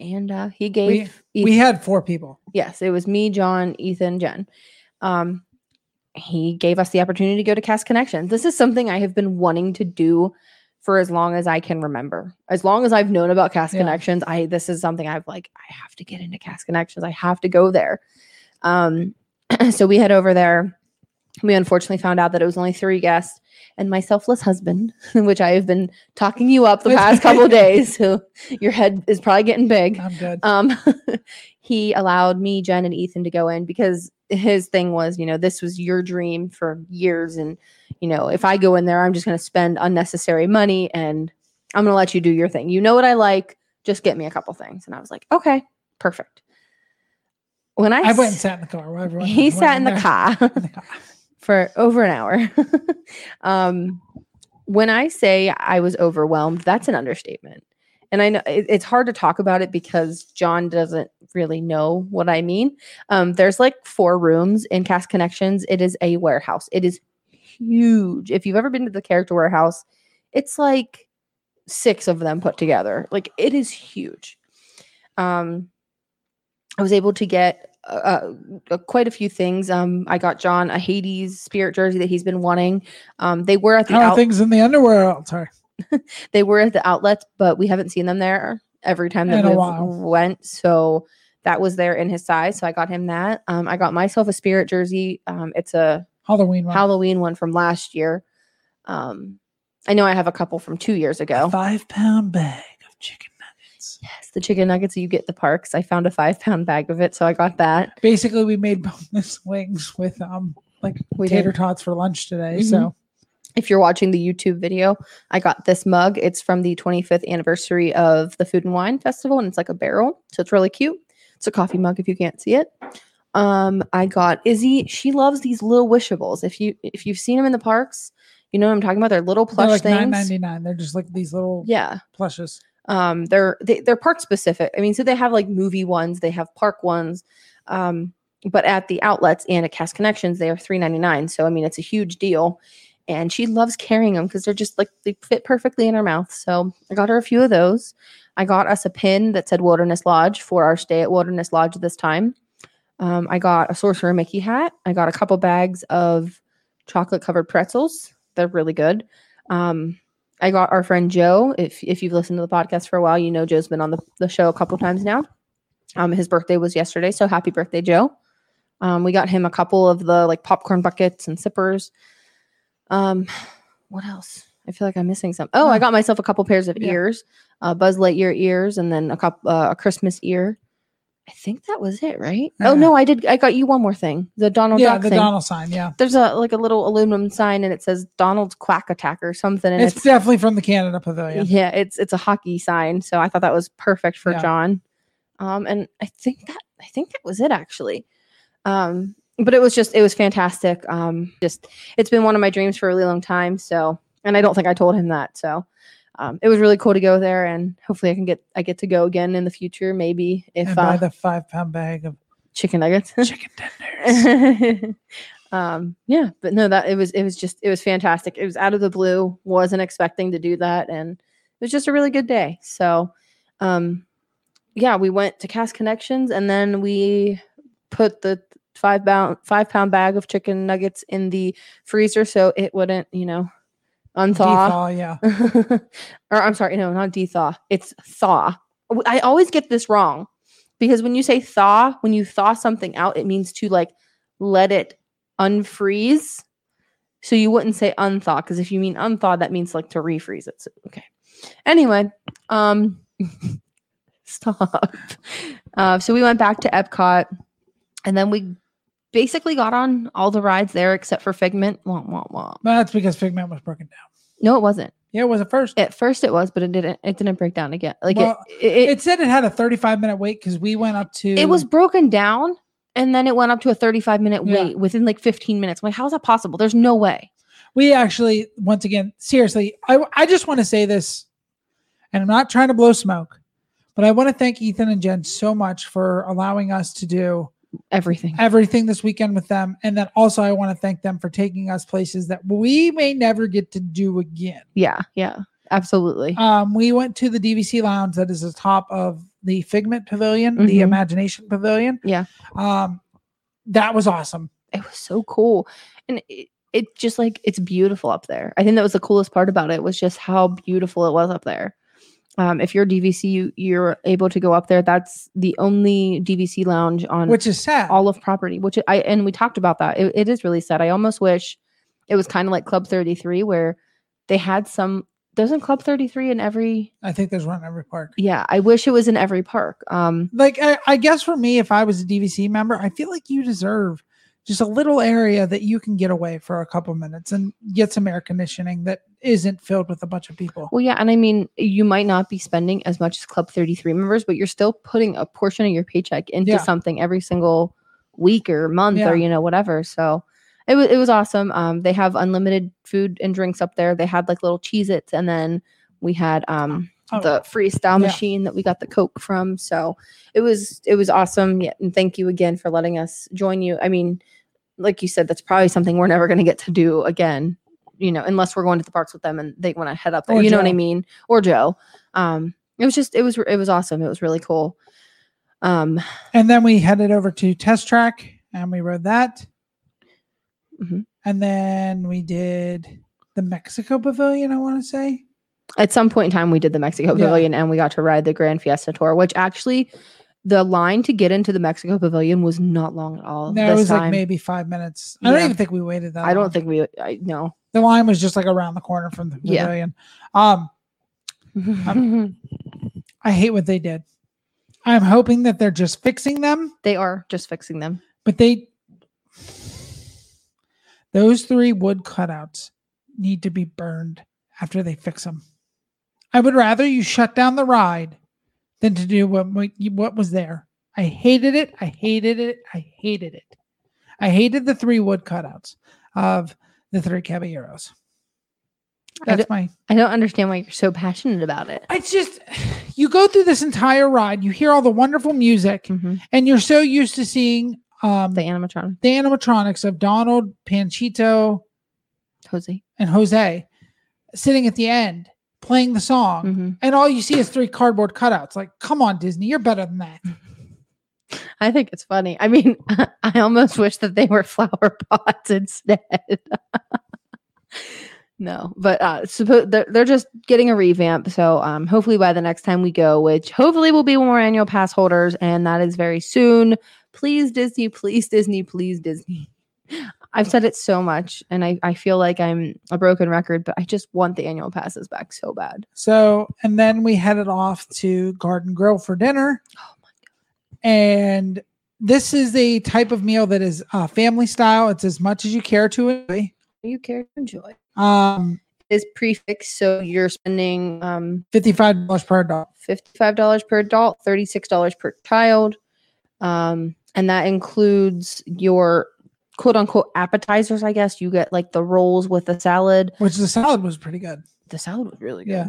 And he gave... We had 4 people. Yes, it was me, John, Ethan, Jen. He gave us the opportunity to go to Cast Connections. This is something I have been wanting to do for as long as I can remember. As long as I've known about Cast Connections, this is something I've like, I have to get into Cast Connections. I have to go there. So we head over there. We unfortunately found out that it was only 3 guests and my selfless husband, which I have been talking you up the past couple of days. So your head is probably getting big. I'm good. He allowed me, Jen, and Ethan to go in because his thing was, you know, this was your dream for years. And, you know, if I go in there, I'm just going to spend unnecessary money and I'm going to let you do your thing. You know what I like, just get me a couple things. And I was like, okay, perfect. When I went and sat in the car. He sat in the car for over an hour. When I say I was overwhelmed, that's an understatement. And I know it's hard to talk about it because John doesn't really know what I mean. There's like 4 rooms in Cast Connections. It is a warehouse. It is huge. If you've ever been to the Character Warehouse, it's like 6 of them put together. Like it is huge. I was able to get quite a few things. I got John a Hades spirit jersey that he's been wanting. They were at the things in the underwear altar. They were at the outlets, but we haven't seen them there every time that we went. So that was there in his size. So I got him that. I got myself a spirit jersey. It's a Halloween one from last year. I know I have a couple from 2 years ago. A 5-pound bag of chicken nuggets. Yes, the chicken nuggets that you get at the parks. I found a 5-pound bag of it, so I got that. Basically, we made boneless wings with tater tots for lunch today. Mm-hmm. So. If you're watching the YouTube video, I got this mug. It's from the 25th anniversary of the Food and Wine Festival, and it's like a barrel. So it's really cute. It's a coffee mug if you can't see it. I got Izzy. She loves these little Wishables. If you've seen them in the parks, you know what I'm talking about. They're little plush things. They're like $9.99. They're just like these little plushes. They're park specific. I mean, so they have like movie ones. They have park ones. But at the outlets and at Cast Connections, they are $3.99. So, I mean, it's a huge deal. And she loves carrying them because they're just like, they fit perfectly in her mouth. So I got her a few of those. I got us a pin that said Wilderness Lodge for our stay at Wilderness Lodge this time. I got a Sorcerer Mickey hat. I got a couple bags of chocolate covered pretzels. They're really good. I got our friend Joe. If you've listened to the podcast for a while, you know Joe's been on the show a couple times now. His birthday was yesterday. So happy birthday, Joe. We got him a couple of the like popcorn buckets and sippers. What else? I feel like I'm missing some. Oh, I got myself a couple pairs of ears, Buzz Lightyear ears, and then a Christmas ear. I think that was it, right? Oh no, I did. I got you one more thing. The Donald Duck thing. Yeah, the Donald sign. Yeah. There's a little aluminum sign, and it says Donald's Quack Attack or something. And it's definitely from the Canada Pavilion. Yeah, it's a hockey sign, so I thought that was perfect for John. And I think that was it actually. But it was fantastic. It's been one of my dreams for a really long time. So, and I don't think I told him that. So, it was really cool to go there, and hopefully I get to go again in the future. Maybe if I buy the 5-pound bag of chicken nuggets, chicken tenders. But no, that it was fantastic. It was out of the blue. Wasn't expecting to do that. And it was just a really good day. So, we went to Cast Connections, and then we put the 5-pound bag of chicken nuggets in the freezer so it wouldn't, you know, unthaw. Dethaw, yeah. Or I'm sorry, no, not dethaw. It's thaw. I always get this wrong because when you say thaw, when you thaw something out, it means to like let it unfreeze. So you wouldn't say unthaw, because if you mean unthaw, that means like to refreeze it. So, okay. Anyway, stop. So we went back to Epcot, and then we basically got on all the rides there except for Figment. Womp, womp, womp. That's because Figment was broken down. No, it wasn't. Yeah, it was at first. At first it was, but it didn't break down again. Like, well, it said it had a 35-minute wait because we went up to... It was broken down, and then it went up to a 35-minute wait within like 15 minutes. I'm like, how is that possible? There's no way. We actually, once again, seriously, I just want to say this, and I'm not trying to blow smoke, but I want to thank Ethan and Jen so much for allowing us to do... Everything this weekend with them. And then also I want to thank them for taking us places that we may never get to do again. Yeah. Yeah, absolutely. We went to the DVC lounge that is the top of the Figment Pavilion, the Imagination Pavilion. Yeah. That was awesome. It was so cool. And it just like, it's beautiful up there. I think that was the coolest part about it was just how beautiful it was up there. If you're DVC, you're able to go up there. That's the only DVC lounge on which is sad. All of property, which I and we talked about that. It is really sad. I almost wish it was kind of like Club 33, where they had some. Doesn't Club 33 in every? I think there's one in every park. Yeah, I wish it was in every park. Like I guess for me, if I was a DVC member, I feel like you deserve just a little area that you can get away for a couple minutes and get some air conditioning that isn't filled with a bunch of people. Well, yeah. And I mean, you might not be spending as much as Club 33 members, but you're still putting a portion of your paycheck into something every single week or month or, you know, whatever. So it was awesome. They have unlimited food and drinks up there. They had like little Cheez-Its, and then we had the freestyle machine that we got the Coke from. So it was awesome. Yeah. And thank you again for letting us join you. I mean, like you said, that's probably something we're never going to get to do again, you know, unless we're going to the parks with them and they want to head up there, you know what I mean? Or Joe. It was awesome. It was really cool. And then we headed over to Test Track and we rode that. Mm-hmm. And then we did the Mexico Pavilion, I want to say. At some point in time, we did the Mexico Pavilion and we got to ride the Grand Fiesta Tour, which actually the line to get into the Mexico Pavilion was not long at all. No, it was like maybe 5 minutes. I don't even think we waited that long. I don't think no. The line was just like around the corner from the pavilion. I hate what they did. I'm hoping that they're just fixing them. They are just fixing them. But those three wood cutouts need to be burned after they fix them. I would rather you shut down the ride than to do what was there. I hated it. I hated it. I hated it. I hated the three wood cutouts of the three caballeros. I don't understand why you're so passionate about it. It's just, you go through this entire ride, you hear all the wonderful music, and you're so used to seeing the animatronics of Donald, Panchito, Jose. Sitting at the end playing the song, and all you see is three cardboard cutouts. Like, come on, Disney, you're better than that. I think it's funny. I mean, I almost wish that they were flower pots instead. No, but they're just getting a revamp. So hopefully by the next time we go, which hopefully will be when we're annual pass holders, and that is very soon. Please, Disney, please, Disney, please, Disney. I've said it so much, and I feel like I'm a broken record, but I just want the annual passes back so bad. So, and then we headed off to Garden Grill for dinner. Oh, my God. And this is a type of meal that is family style. It's as much as you care to enjoy. You care to enjoy. It's prefixed, so you're spending $55 per adult. $55 per adult, $36 per child. And that includes your... quote unquote appetizers, I guess. You get like the rolls with the salad. Which the salad was pretty good. The salad was really good. Yeah.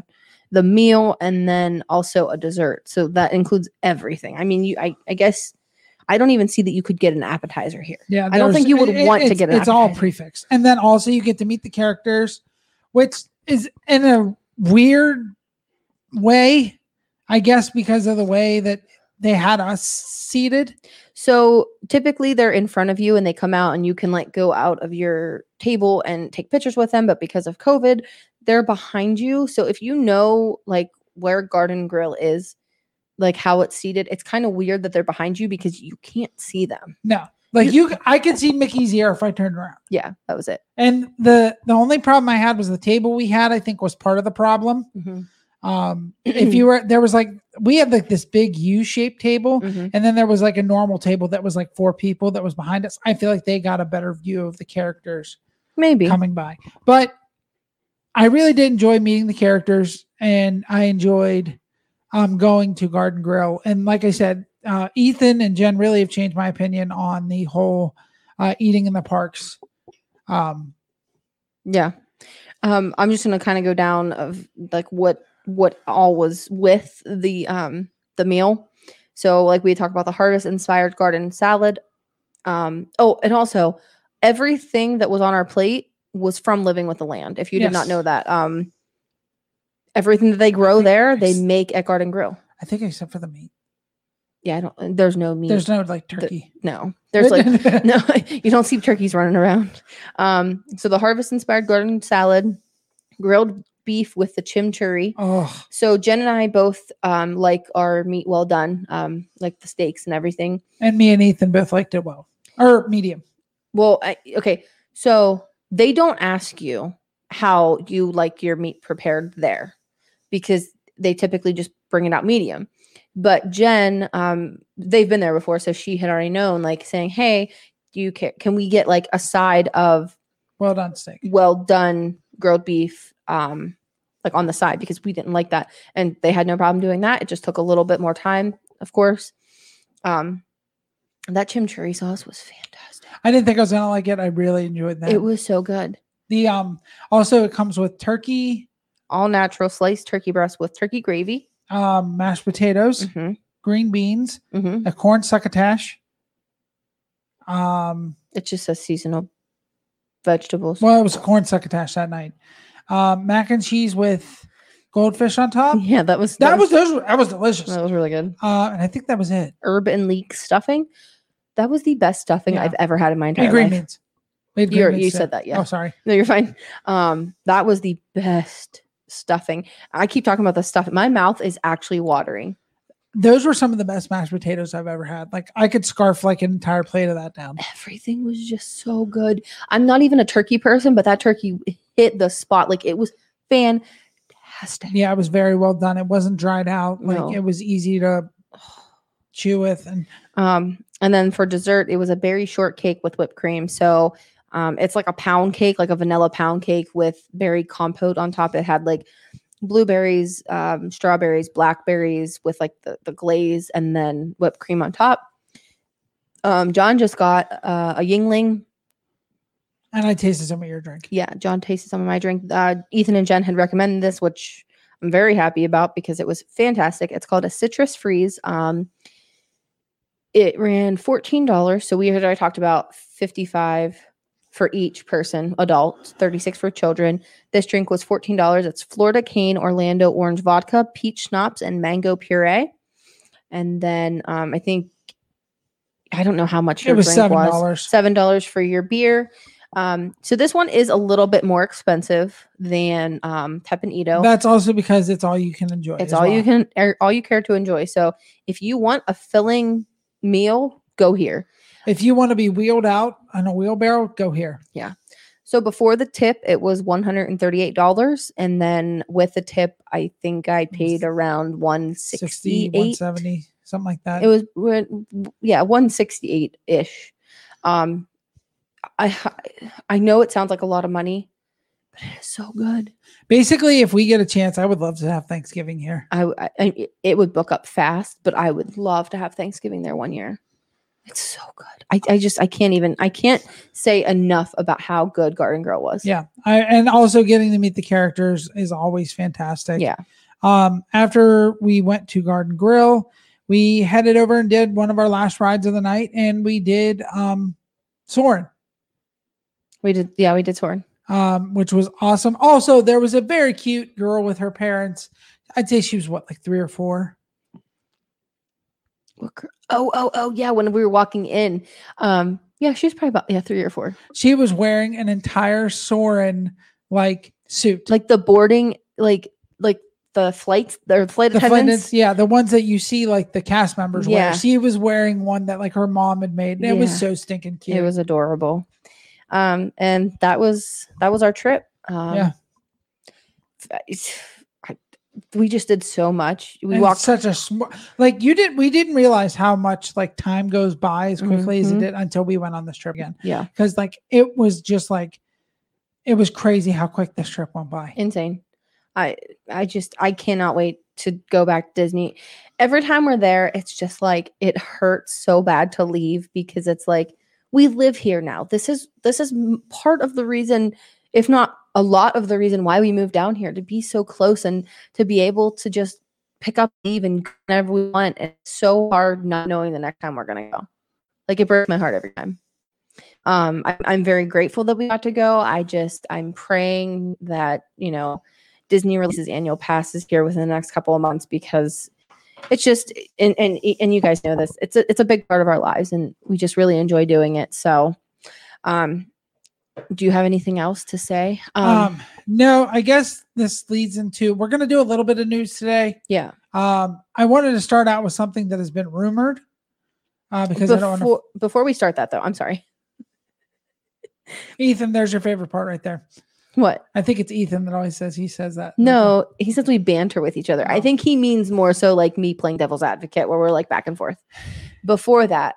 The meal, and then also a dessert. So that includes everything. I mean, I guess I don't even see that you could get an appetizer here. Yeah. I don't think you would want to get an appetizer. It's all prefixed. And then also you get to meet the characters, which is in a weird way, I guess, because of the way that they had us seated. So typically they're in front of you and they come out and you can like go out of your table and take pictures with them. But because of COVID, they're behind you. So if you know like where Garden Grill is, like how it's seated, it's kind of weird that they're behind you because you can't see them. No. Like I could see Mickey's ear if I turned around. Yeah, that was it. And the only problem I had was the table we had, I think, was part of the problem. Mm-hmm. If you were, there was like, we had like this big U-shaped table. Mm-hmm. And then there was like a normal table that was like four people that was behind us. I feel like they got a better view of the characters maybe coming by. But I really did enjoy meeting the characters, and I enjoyed going to Garden Grill. And like I said, Ethan and Jen really have changed my opinion on the whole eating in the parks. I'm just gonna kind of go down of like what all was with the meal. So like we talked about the harvest inspired garden salad. And also everything that was on our plate was from Living with the Land. If you did not know that, everything that they grow there, they make at Garden Grill. I think except for the meat. Yeah, there's no meat. There's no like turkey. No, you don't see turkeys running around. So the harvest inspired garden salad, grilled beef with the chimichurri. Oh. So Jen and I both like our meat well done, like the steaks and everything. And me and Ethan both liked it well, or medium. Well, okay. So they don't ask you how you like your meat prepared there, because they typically just bring it out medium. But Jen, they've been there before, so she had already known, like saying, "Hey, can we get like a side of well done grilled beef, like on the side?" Because we didn't like that, and they had no problem doing that. It just took a little bit more time, of course. That chimichurri sauce was fantastic. I didn't think I was gonna like it. I really enjoyed that. It was so good. The also it comes with turkey, all natural sliced turkey breast with turkey gravy. Mashed potatoes, mm-hmm. green beans, mm-hmm. a corn succotash. It just says seasonal vegetables. Well, it was corn succotash that night. Mac and cheese with goldfish on top. Yeah, that was delicious. That was really good. And I think that was it. Herb and leek stuffing. That was the best stuffing I've ever had in my entire life. Beans. You said that, yeah. Oh, sorry. No, you're fine. That was the best stuffing. I keep talking about the stuff. My mouth is actually watering. Those were some of the best mashed potatoes I've ever had. Like I could scarf like an entire plate of that down. Everything was just so good. I'm not even a turkey person, but that turkey hit the spot. Like it was fantastic. Yeah, it was very well done. It wasn't dried out. Like it was easy to chew with. And and then for dessert, it was a berry shortcake with whipped cream. So it's like a pound cake, like a vanilla pound cake with berry compote on top. It had like blueberries, strawberries, blackberries with like the glaze and then whipped cream on top. John just got a Yingling. And I tasted some of your drink. Yeah, John tasted some of my drink. Ethan and Jen had recommended this, which I'm very happy about because it was fantastic. It's called a citrus freeze. It ran $14. So we had already talked about $55 for each person, adults, $36 for children. This drink was $14. It's Florida Cane, Orlando Orange Vodka, Peach Schnapps, and Mango Puree. And then I think, I don't know how much your drink was. $7 for your beer. So this one is a little bit more expensive than Teppan Edo. That's also because it's all you can enjoy. It's all you care to enjoy. So if you want a filling meal, go here. If you want to be wheeled out on a wheelbarrow, go here. Yeah. So before the tip, it was $138. And then with the tip, I think I paid around $168. $170, something like that. It was, $168-ish. I know it sounds like a lot of money, but it is so good. Basically, if we get a chance, I would love to have Thanksgiving here. It would book up fast, but I would love to have Thanksgiving there one year. It's so good. I can't say enough about how good Garden Grill was. Yeah. And also getting to meet the characters is always fantastic. Yeah. After we went to Garden Grill, we headed over and did one of our last rides of the night, and we did Soarin'. We did Soarin'. Which was awesome. Also, there was a very cute girl with her parents. I'd say she was like 3 or 4. Oh, yeah. When we were walking in, she was probably about 3 or 4. She was wearing an entire Soarin' like suit, like the boarding, like the flights, or flight attendants. Yeah, the ones that you see like the cast members wear. She was wearing one that like her mom had made. And it was so stinking cute. It was adorable. And that was our trip. We just did so much. We walked such a we didn't realize how much like time goes by as quickly as it did until we went on this trip again. Yeah. Cause like, it was just like, it was crazy how quick this trip went by. Insane. I cannot wait to go back to Disney. Every time we're there, it's just like, it hurts so bad to leave because it's like, we live here now. This is part of the reason, if not a lot of the reason why we moved down here, to be so close and to be able to just pick up, leave, and whenever we want. It's so hard not knowing the next time we're going to go. Like, it breaks my heart every time. I'm very grateful that we got to go. I'm praying that, you know, Disney releases annual passes here within the next couple of months, because it's just, and you guys know this, it's a big part of our lives and we just really enjoy doing it. So, do you have anything else to say? No, I guess this leads into, we're going to do a little bit of news today. Yeah. I wanted to start out with something that has been rumored. Before we start that though, I'm sorry. Ethan, there's your favorite part right there. What? I think it's Ethan that always says, he says that. No, he says we banter with each other. No. I think he means more so like me playing devil's advocate where we're like back and forth. Before that,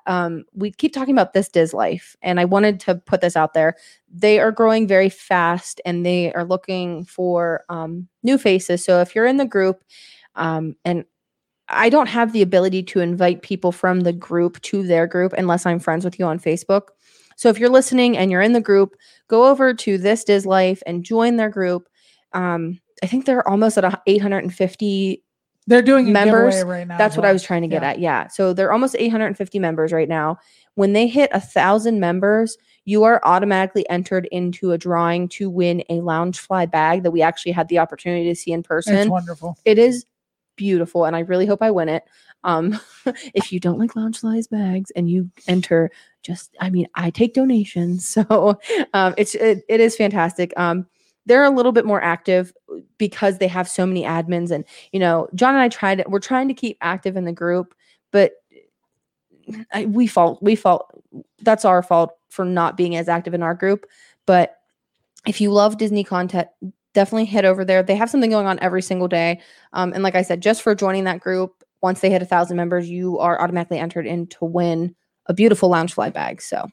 we keep talking about This Diz Life, and I wanted to put this out there. They are growing very fast, and they are looking for new faces. So if you're in the group, and I don't have the ability to invite people from the group to their group unless I'm friends with you on Facebook. So if you're listening and you're in the group, go over to This Diz Life and join their group. I think they're almost at 850. They're doing members a giveaway right now. That's what I was trying to get at. Yeah. So they're almost 850 members right now. When they hit 1,000 members, you are automatically entered into a drawing to win a Loungefly bag that we actually had the opportunity to see in person. It's wonderful. It is beautiful. And I really hope I win it. If you don't like Loungefly bags and you enter, I take donations. So it is fantastic. They're a little bit more active because they have so many admins, and you know, John and I we're trying to keep active in the group, but that's our fault for not being as active in our group. But if you love Disney content, definitely head over there. They have something going on every single day. And like I said, just for joining that group, once they hit 1,000 members, you are automatically entered in to win a beautiful Loungefly bag. So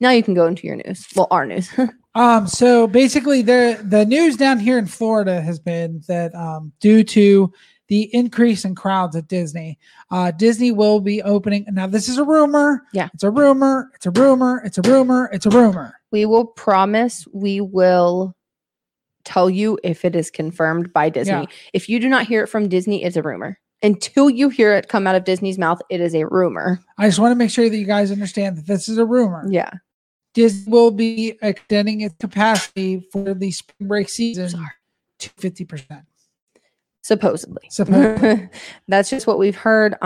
now you can go into your news. Well, our news. So basically the news down here in Florida has been that due to the increase in crowds at Disney, Disney will be opening. Now this is a rumor. Yeah. It's a rumor. It's a rumor. It's a rumor. It's a rumor. We will promise we will tell you if it is confirmed by Disney. Yeah. If you do not hear it from Disney, it's a rumor. Until you hear it come out of Disney's mouth, it is a rumor. I just want to make sure that you guys understand that this is a rumor. Yeah. Disney will be extending its capacity for the spring break season to 50%. Supposedly. That's just what we've heard.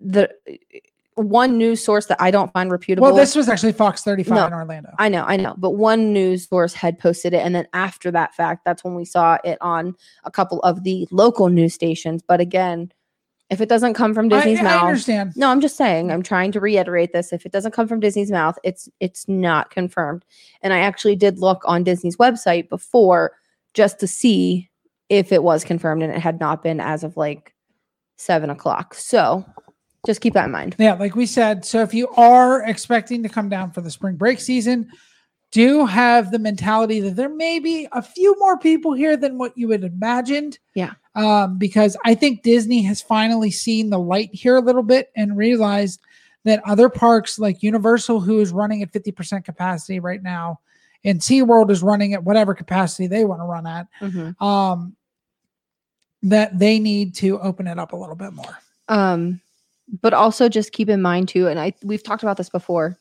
The one news source that I don't find reputable. Well, this was actually Fox 35 in Orlando. I know. But one news source had posted it. And then after that fact, that's when we saw it on a couple of the local news stations. But again, if it doesn't come from Disney's mouth. I understand. No, I'm just saying. I'm trying to reiterate this. If it doesn't come from Disney's mouth, it's not confirmed. And I actually did look on Disney's website before just to see if it was confirmed. And it had not been as of like 7 o'clock. So just keep that in mind. Yeah, like we said. So if you are expecting to come down for the spring break season, do have the mentality that there may be a few more people here than what you had imagined. Yeah. Because I think Disney has finally seen the light here a little bit and realized that other parks like Universal, who is running at 50% capacity right now, and SeaWorld is running at whatever capacity they want to run at, that they need to open it up a little bit more. But also just keep in mind too, and we've talked about this before,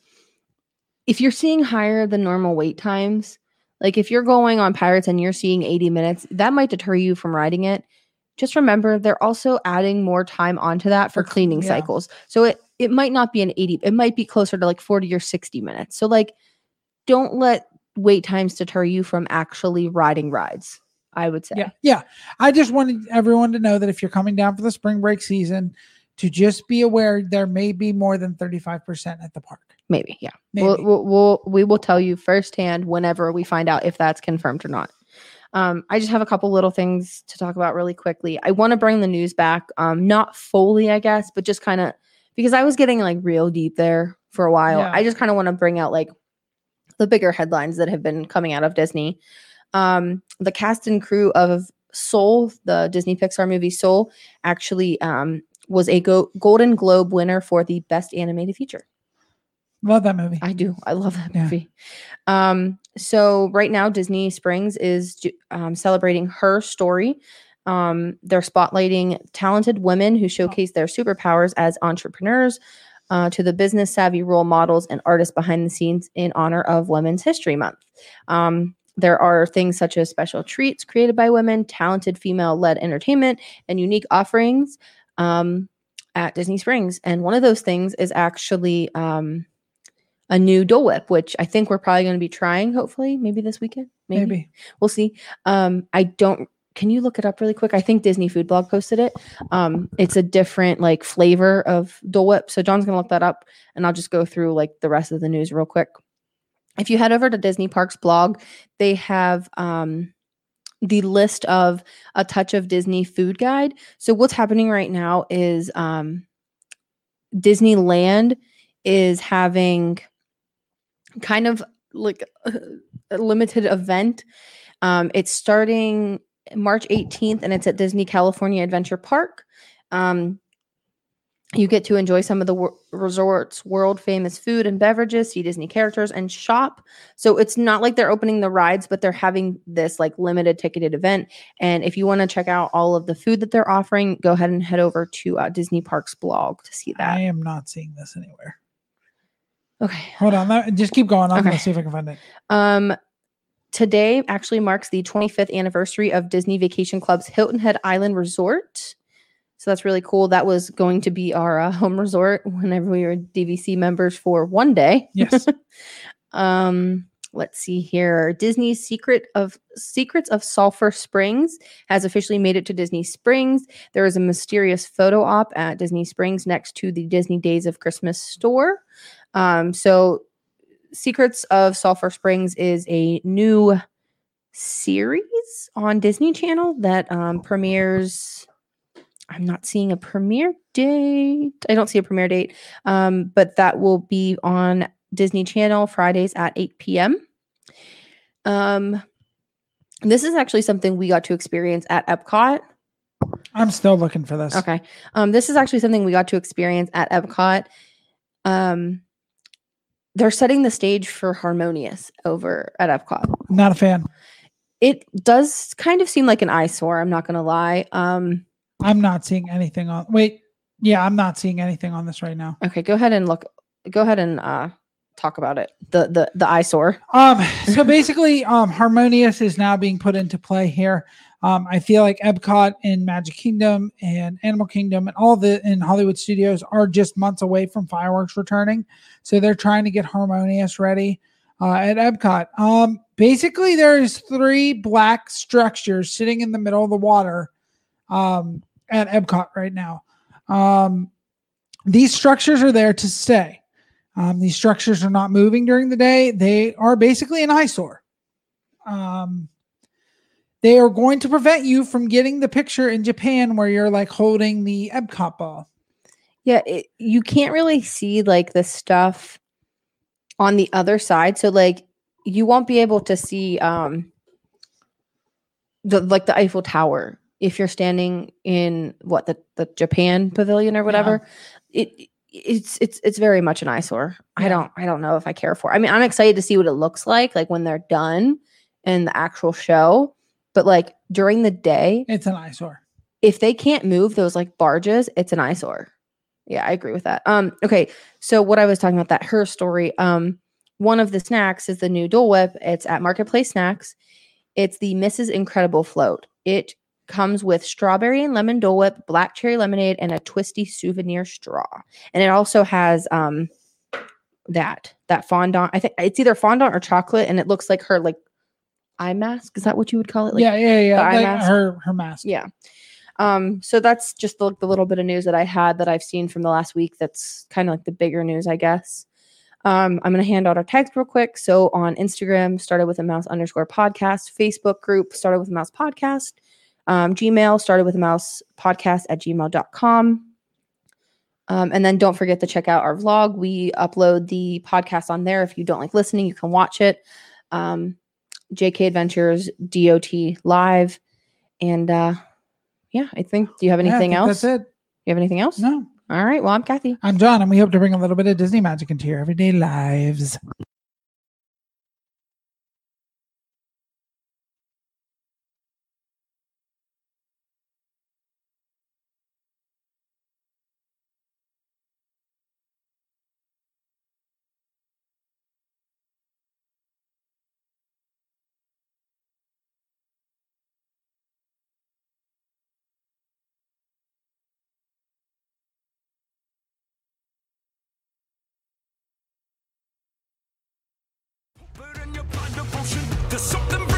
if you're seeing higher than normal wait times, like if you're going on Pirates and you're seeing 80 minutes, that might deter you from riding it. Just remember, they're also adding more time onto that for cleaning cycles. So it might not be an 80, it might be closer to like 40 or 60 minutes. So like, don't let wait times deter you from actually riding rides. I would say. Yeah. I just wanted everyone to know that if you're coming down for the spring break season, to just be aware there may be more than 35% at the park. Maybe, yeah. Maybe. We will tell you firsthand whenever we find out if that's confirmed or not. I just have a couple little things to talk about really quickly. I want to bring the news back, not fully, I guess, but just kind of because I was getting like real deep there for a while. Yeah. I just kind of want to bring out like the bigger headlines that have been coming out of Disney. The cast and crew of Soul, the Disney Pixar movie Soul, actually was a Golden Globe winner for the Best Animated Feature. Love that movie. I do. I love that movie. So right now, Disney Springs is celebrating her story. They're spotlighting talented women who showcase their superpowers as entrepreneurs to the business-savvy role models and artists behind the scenes in honor of Women's History Month. There are things such as special treats created by women, talented female-led entertainment, and unique offerings at Disney Springs. And one of those things is actually... a new Dole Whip, which I think we're probably going to be trying, hopefully, maybe this weekend. Maybe. We'll see. Can you look it up really quick? I think Disney Food Blog posted it. It's a different like flavor of Dole Whip. So John's going to look that up and I'll just go through like the rest of the news real quick. If you head over to Disney Parks blog, they have the list of A Touch of Disney food guide. So what's happening right now is Disneyland is having kind of like a limited event. It's starting March 18th and it's at Disney California Adventure Park. You get to enjoy some of the resort's world famous food and beverages, see Disney characters and shop. So it's not like they're opening the rides, but they're having this like limited ticketed event. And if you want to check out all of the food that they're offering, go ahead and head over to Disney Parks blog to see that. I am not seeing this anywhere. Okay. Hold on. Just keep going. I'm going to see if I can find it. Today actually marks the 25th anniversary of Disney Vacation Club's Hilton Head Island Resort. So that's really cool. That was going to be our home resort whenever we were DVC members for one day. Yes. Let's see here. Disney's Secrets of Sulphur Springs has officially made it to Disney Springs. There is a mysterious photo op at Disney Springs next to the Disney Days of Christmas store. So Secrets of Sulphur Springs is a new series on Disney Channel that premieres. I'm not seeing a premiere date. I don't see a premiere date, but that will be on Disney Channel Fridays at 8 p.m. This is actually something we got to experience at Epcot. I'm still looking for this. Okay. This is actually something we got to experience at Epcot. They're setting the stage for Harmonious over at Epcot. Not a fan. It does kind of seem like an eyesore. I'm not going to lie. I'm not seeing anything on. Wait, yeah, I'm not seeing anything on this right now. Okay, go ahead and look. Go ahead and talk about it. The eyesore. So basically, Harmonious is now being put into play here. I feel like Epcot and Magic Kingdom and Animal Kingdom and in Hollywood Studios are just months away from fireworks returning, so they're trying to get Harmonious ready at Epcot. Basically, there's three black structures sitting in the middle of the water. At Epcot right now. These structures are there to stay. These structures are not moving during the day. They are basically an eyesore. They are going to prevent you from getting the picture in Japan where you're like holding the Epcot ball. Yeah. You can't really see like the stuff on the other side. So like you won't be able to see the Eiffel Tower. If you're standing in the Japan pavilion or whatever, yeah. It's very much an eyesore. Yeah. I don't know if I care for it. I mean, I'm excited to see what it looks like when they're done and the actual show, but like during the day, it's an eyesore. If they can't move those like barges, it's an eyesore. Yeah, I agree with that. Okay. So what I was talking about that her story, one of the snacks is the new Dole Whip. It's at Marketplace Snacks. It's the Mrs. Incredible float. It comes with strawberry and lemon Dole Whip, black cherry lemonade, and a twisty souvenir straw. And it also has that fondant. I think it's either fondant or chocolate, and it looks like her like eye mask. Is that what you would call it? Like, yeah. Like mask? Her mask. Yeah. So that's just the little bit of news that I had that I've seen from the last week. That's kind of like the bigger news, I guess. I'm going to hand out our tags real quick. So on Instagram, started with a mouse _ podcast, Facebook group, started with a mouse podcast, Gmail, started with a mouse podcast @gmail.com. And then don't forget to check out our vlog. We upload the podcast on there. If you don't like listening, you can watch it. JK Adventures DOT live. And, I think, do you have anything else? That's it. You have anything else? No. All right. Well, I'm Kathy. I'm John, and we hope to bring a little bit of Disney magic into your everyday lives. There's something